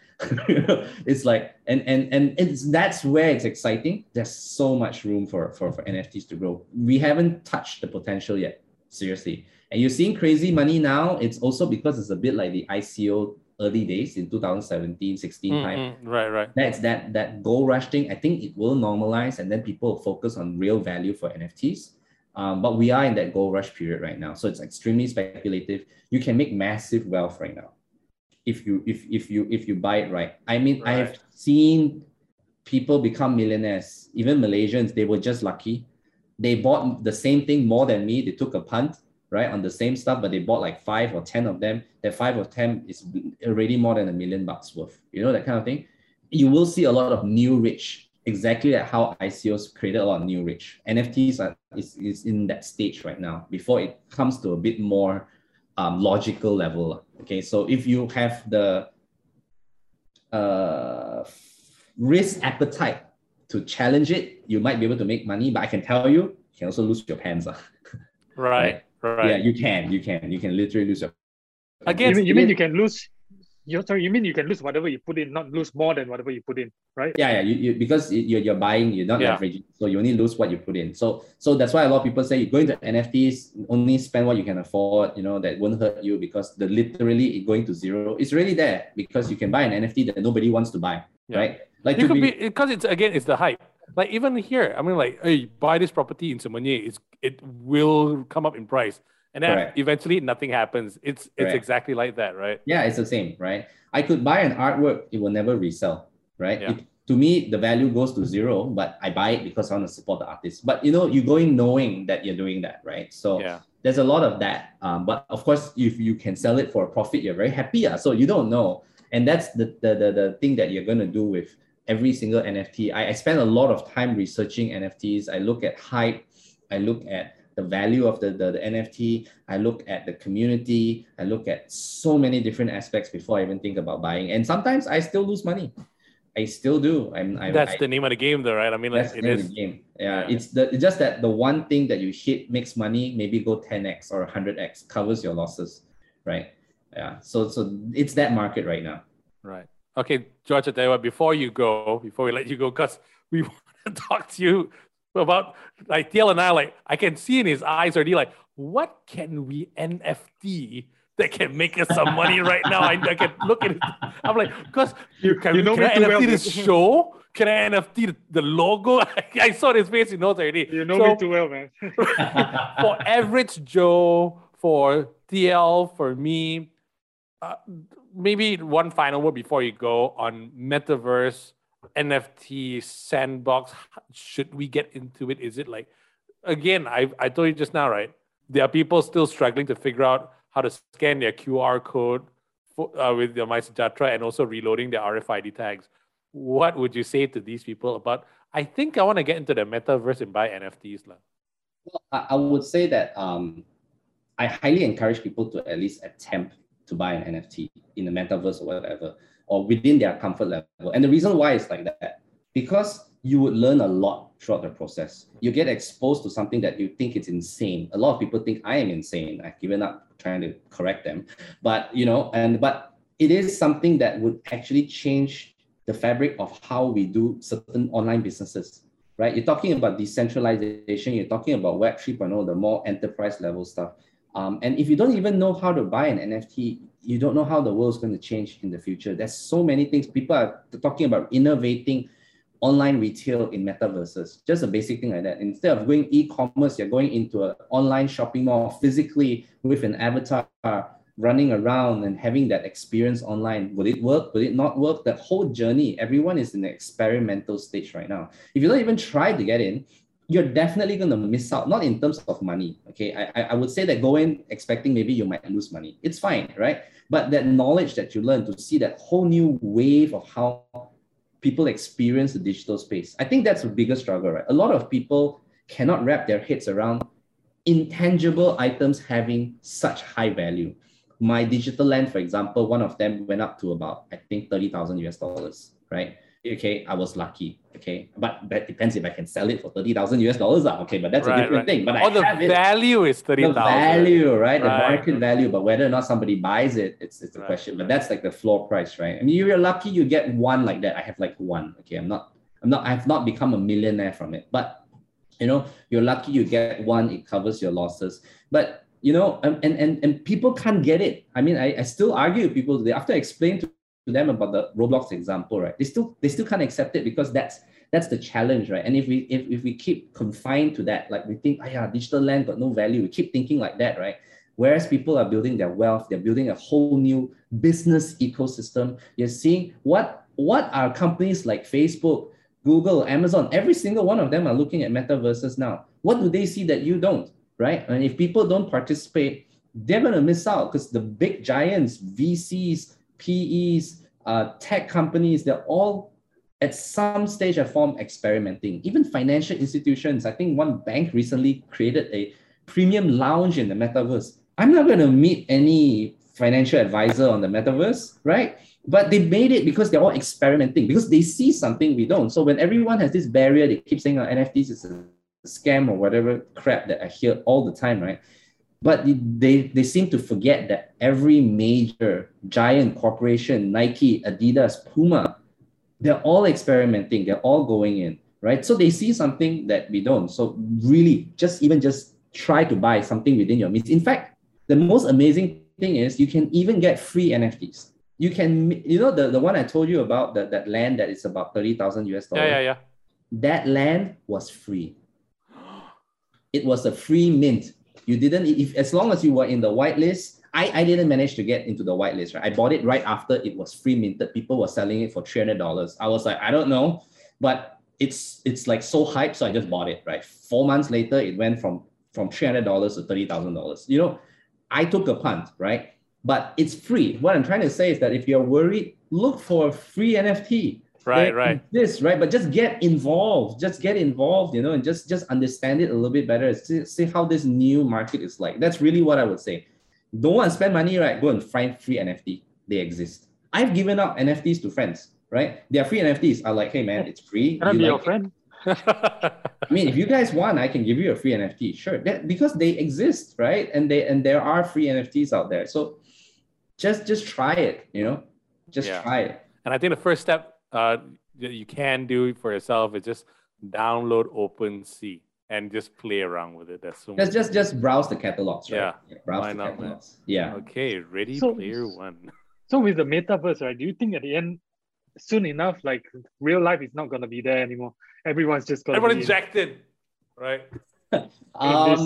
It's like, and that's where it's exciting. There's so much room for NFTs to grow. We haven't touched the potential yet, seriously. And you're seeing crazy money now. It's also because it's a bit like the ICO early days in 2017, 16 time. Right. That's that gold rush thing. I think it will normalize and then people focus on real value for NFTs. But we are in that gold rush period right now. So it's extremely speculative. You can make massive wealth right now if you buy it right. I mean, right. I have seen people become millionaires, even Malaysians, they were just lucky. They bought the same thing more than me. They took a punt, right, on the same stuff, but they bought like 5 or 10 of them. That 5 or 10 is already more than $1 million worth. You know, that kind of thing. You will see a lot of new rich, exactly like how ICOs created a lot of new rich. NFTs is in that stage right now before it comes to a bit more logical level. Okay, so if you have the risk appetite to challenge it, you might be able to make money. But I can tell you, you can also lose your pants. Right. Right. Yeah, you can literally lose your. Again, you mean you can lose. You can lose whatever you put in, not lose more than whatever you put in, right? Yeah. You because you're buying, you're not leveraging, so you only lose what you put in. So that's why a lot of people say you go into NFTs, only spend what you can afford. You know that won't hurt you because the literally it going to zero. It's really there because you can buy an NFT that nobody wants to buy, right? Like you could be because it's the hype. Like even here, I mean, like, hey, buy this property in Semenye, it will come up in price, and then eventually nothing happens. It's exactly like that, right? Yeah, it's the same, right? I could buy an artwork, it will never resell, right? Yeah. It, to me, the value goes to zero, but I buy it because I want to support the artist. But you know, you go in knowing that you're doing that, right? So yeah, there's a lot of that. But of course, if you can sell it for a profit, you're very happy. Yeah? So you don't know. And that's the thing that you're going to do with every single NFT. I spend a lot of time researching NFTs. I look at hype. I look at the value of the NFT. I look at the community. I look at so many different aspects before I even think about buying. And sometimes I still lose money. I still do. That's the name of the game though, right? I mean, like, it is the game. Yeah, yeah. It's just that the one thing that you hit makes money, maybe go 10x or 100x, covers your losses, right? Yeah. So it's that market right now. Right. Okay, George, I tell you what, before we let you go, because we want to talk to you about, like, Thiel and I, like, I can see in his eyes already, like, what can we NFT that can make us some money right now? I can look at it. I'm like, because can I NFT well, this show? Can I NFT the logo? I saw his face, he knows already. You know me too well, man. For average Joe, for TL, for me, maybe one final word before you go on metaverse, NFT, sandbox. Should we get into it? Is it like, again, I told you just now, right? There are people still struggling to figure out how to scan their QR code for, with their MySejahtera, and also reloading their RFID tags. What would you say to these people about, I think I want to get into the metaverse and buy NFTs? Well, I would say that I highly encourage people to at least attempt to buy an NFT in the metaverse or whatever, or within their comfort level. And the reason why it's like that, because you would learn a lot throughout the process. You get exposed to something that you think it's insane. A lot of people think I am insane. I've given up trying to correct them, but you know, but it is something that would actually change the fabric of how we do certain online businesses, right? You're talking about decentralization. You're talking about Web 3.0, the more enterprise level stuff. And if you don't even know how to buy an NFT, you don't know how the world's going to change in the future. There's so many things. People are talking about innovating online retail in metaverses, just a basic thing like that. Instead of going e-commerce, you're going into an online shopping mall physically with an avatar running around and having that experience online. Would it work? Would it not work? That whole journey, everyone is in an experimental stage right now. If you don't even try to get in, you're definitely going to miss out, not in terms of money, okay? I would say that go in expecting maybe you might lose money. It's fine, right? But that knowledge that you learn to see that whole new wave of how people experience the digital space, I think that's the biggest struggle, right? A lot of people cannot wrap their heads around intangible items having such high value. My Digital Land, for example, one of them went up to about, I think, $30,000 US, right? Okay, I was lucky. Okay, but that depends if I can sell it for $30,000 US. Okay, but that's a different thing. But all the value is 30,000. The value, right? The market value, but whether or not somebody buys it, it's a question. But that's like the floor price, right? I mean, you're lucky you get one like that. I have like one. Okay, I've not become a millionaire from it. But you know, you're lucky you get one. It covers your losses. But you know, and people can't get it. I mean, I still argue with people today after I explained to them about the Roblox example, right? They still can't accept it because that's the challenge, right? And if we keep confined to that, like we think, oh yeah, digital land got no value, we keep thinking like that, right? Whereas people are building their wealth, they're building a whole new business ecosystem. You're seeing what are companies like Facebook, Google, Amazon, every single one of them are looking at metaverses now. What do they see that you don't, right? And if people don't participate, they're going to miss out because the big giants, VCs, PEs, tech companies, they're all at some stage or form experimenting. Even financial institutions, I think one bank recently created a premium lounge in the metaverse. I'm not going to meet any financial advisor on the metaverse, right? But they made it because they're all experimenting, because they see something we don't. So when everyone has this barrier, they keep saying, oh, NFTs is a scam or whatever crap that I hear all the time, right? But they seem to forget that every major giant corporation, Nike, Adidas, Puma, they're all experimenting, they're all going in, right? So they see something that we don't. So really, just try to buy something within your means. In fact, the most amazing thing is you can even get free NFTs. You can, you know, the one I told you about, that land that is about $30,000 US. Yeah. That land was free. It was a free mint. You didn't, as long as you were in the whitelist, I didn't manage to get into the whitelist, right? I bought it right after it was free minted. People were selling it for $300. I was like, I don't know, but it's like so hyped, so I just bought it, right? 4 months later, it went from $300 to $30,000. You know, I took a punt, right? But it's free. What I'm trying to say is that if you're worried, look for a free NFT. Right. This, right? But just get involved. Just get involved, you know, and just understand it a little bit better. See how this new market is like. That's really what I would say. Don't want to spend money, right? Go and find free NFT. They exist. I've given out NFTs to friends, right? Their free NFTs are like, hey, man, it's free. Can I be your friend? I mean, if you guys want, I can give you a free NFT. Sure. Because they exist, right? And there are free NFTs out there. So just try it, you know? Try it. And I think the first step you can do for yourself is just download OpenSea and just play around with it. That's so much. Just browse the catalogs, right? Yeah, browse the catalogs. Yeah. Okay, Ready Player One. So with the metaverse, right, do you think at the end, soon enough, like real life is not going to be there anymore? Everyone's just going to be injected, right? I'm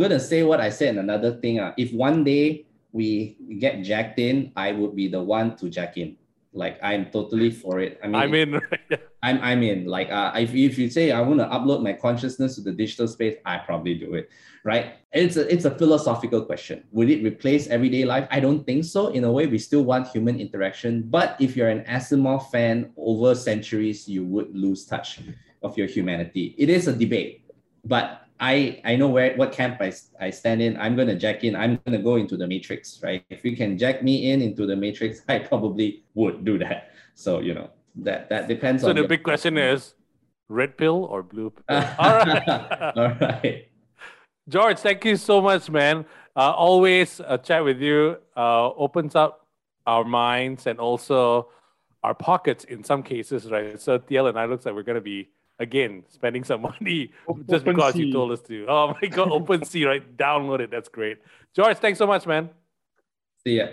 going to say what I said in another thing. If one day we get jacked in, I would be the one to jack in. Like, I'm totally for it. I mean, I'm in. Like, if you say I want to upload my consciousness to the digital space, I probably do it, right? It's a philosophical question. Would it replace everyday life? I don't think so. In a way, we still want human interaction. But if you're an Asimov fan, over centuries, you would lose touch of your humanity. It is a debate, but I know what camp I stand in. I'm going to jack in. I'm going to go into the matrix, right? If you can jack me in into the matrix, I probably would do that. So, you know, that depends on... So the big question is, red pill or blue pill? All right. All right. George, thank you so much, man. Always a chat with you opens up our minds and also our pockets in some cases, right? So TL and I looks like we're going to be again, spending some money just because you told us to. Oh my God, OpenSea, right? Download it. That's great. George, thanks so much, man. See ya.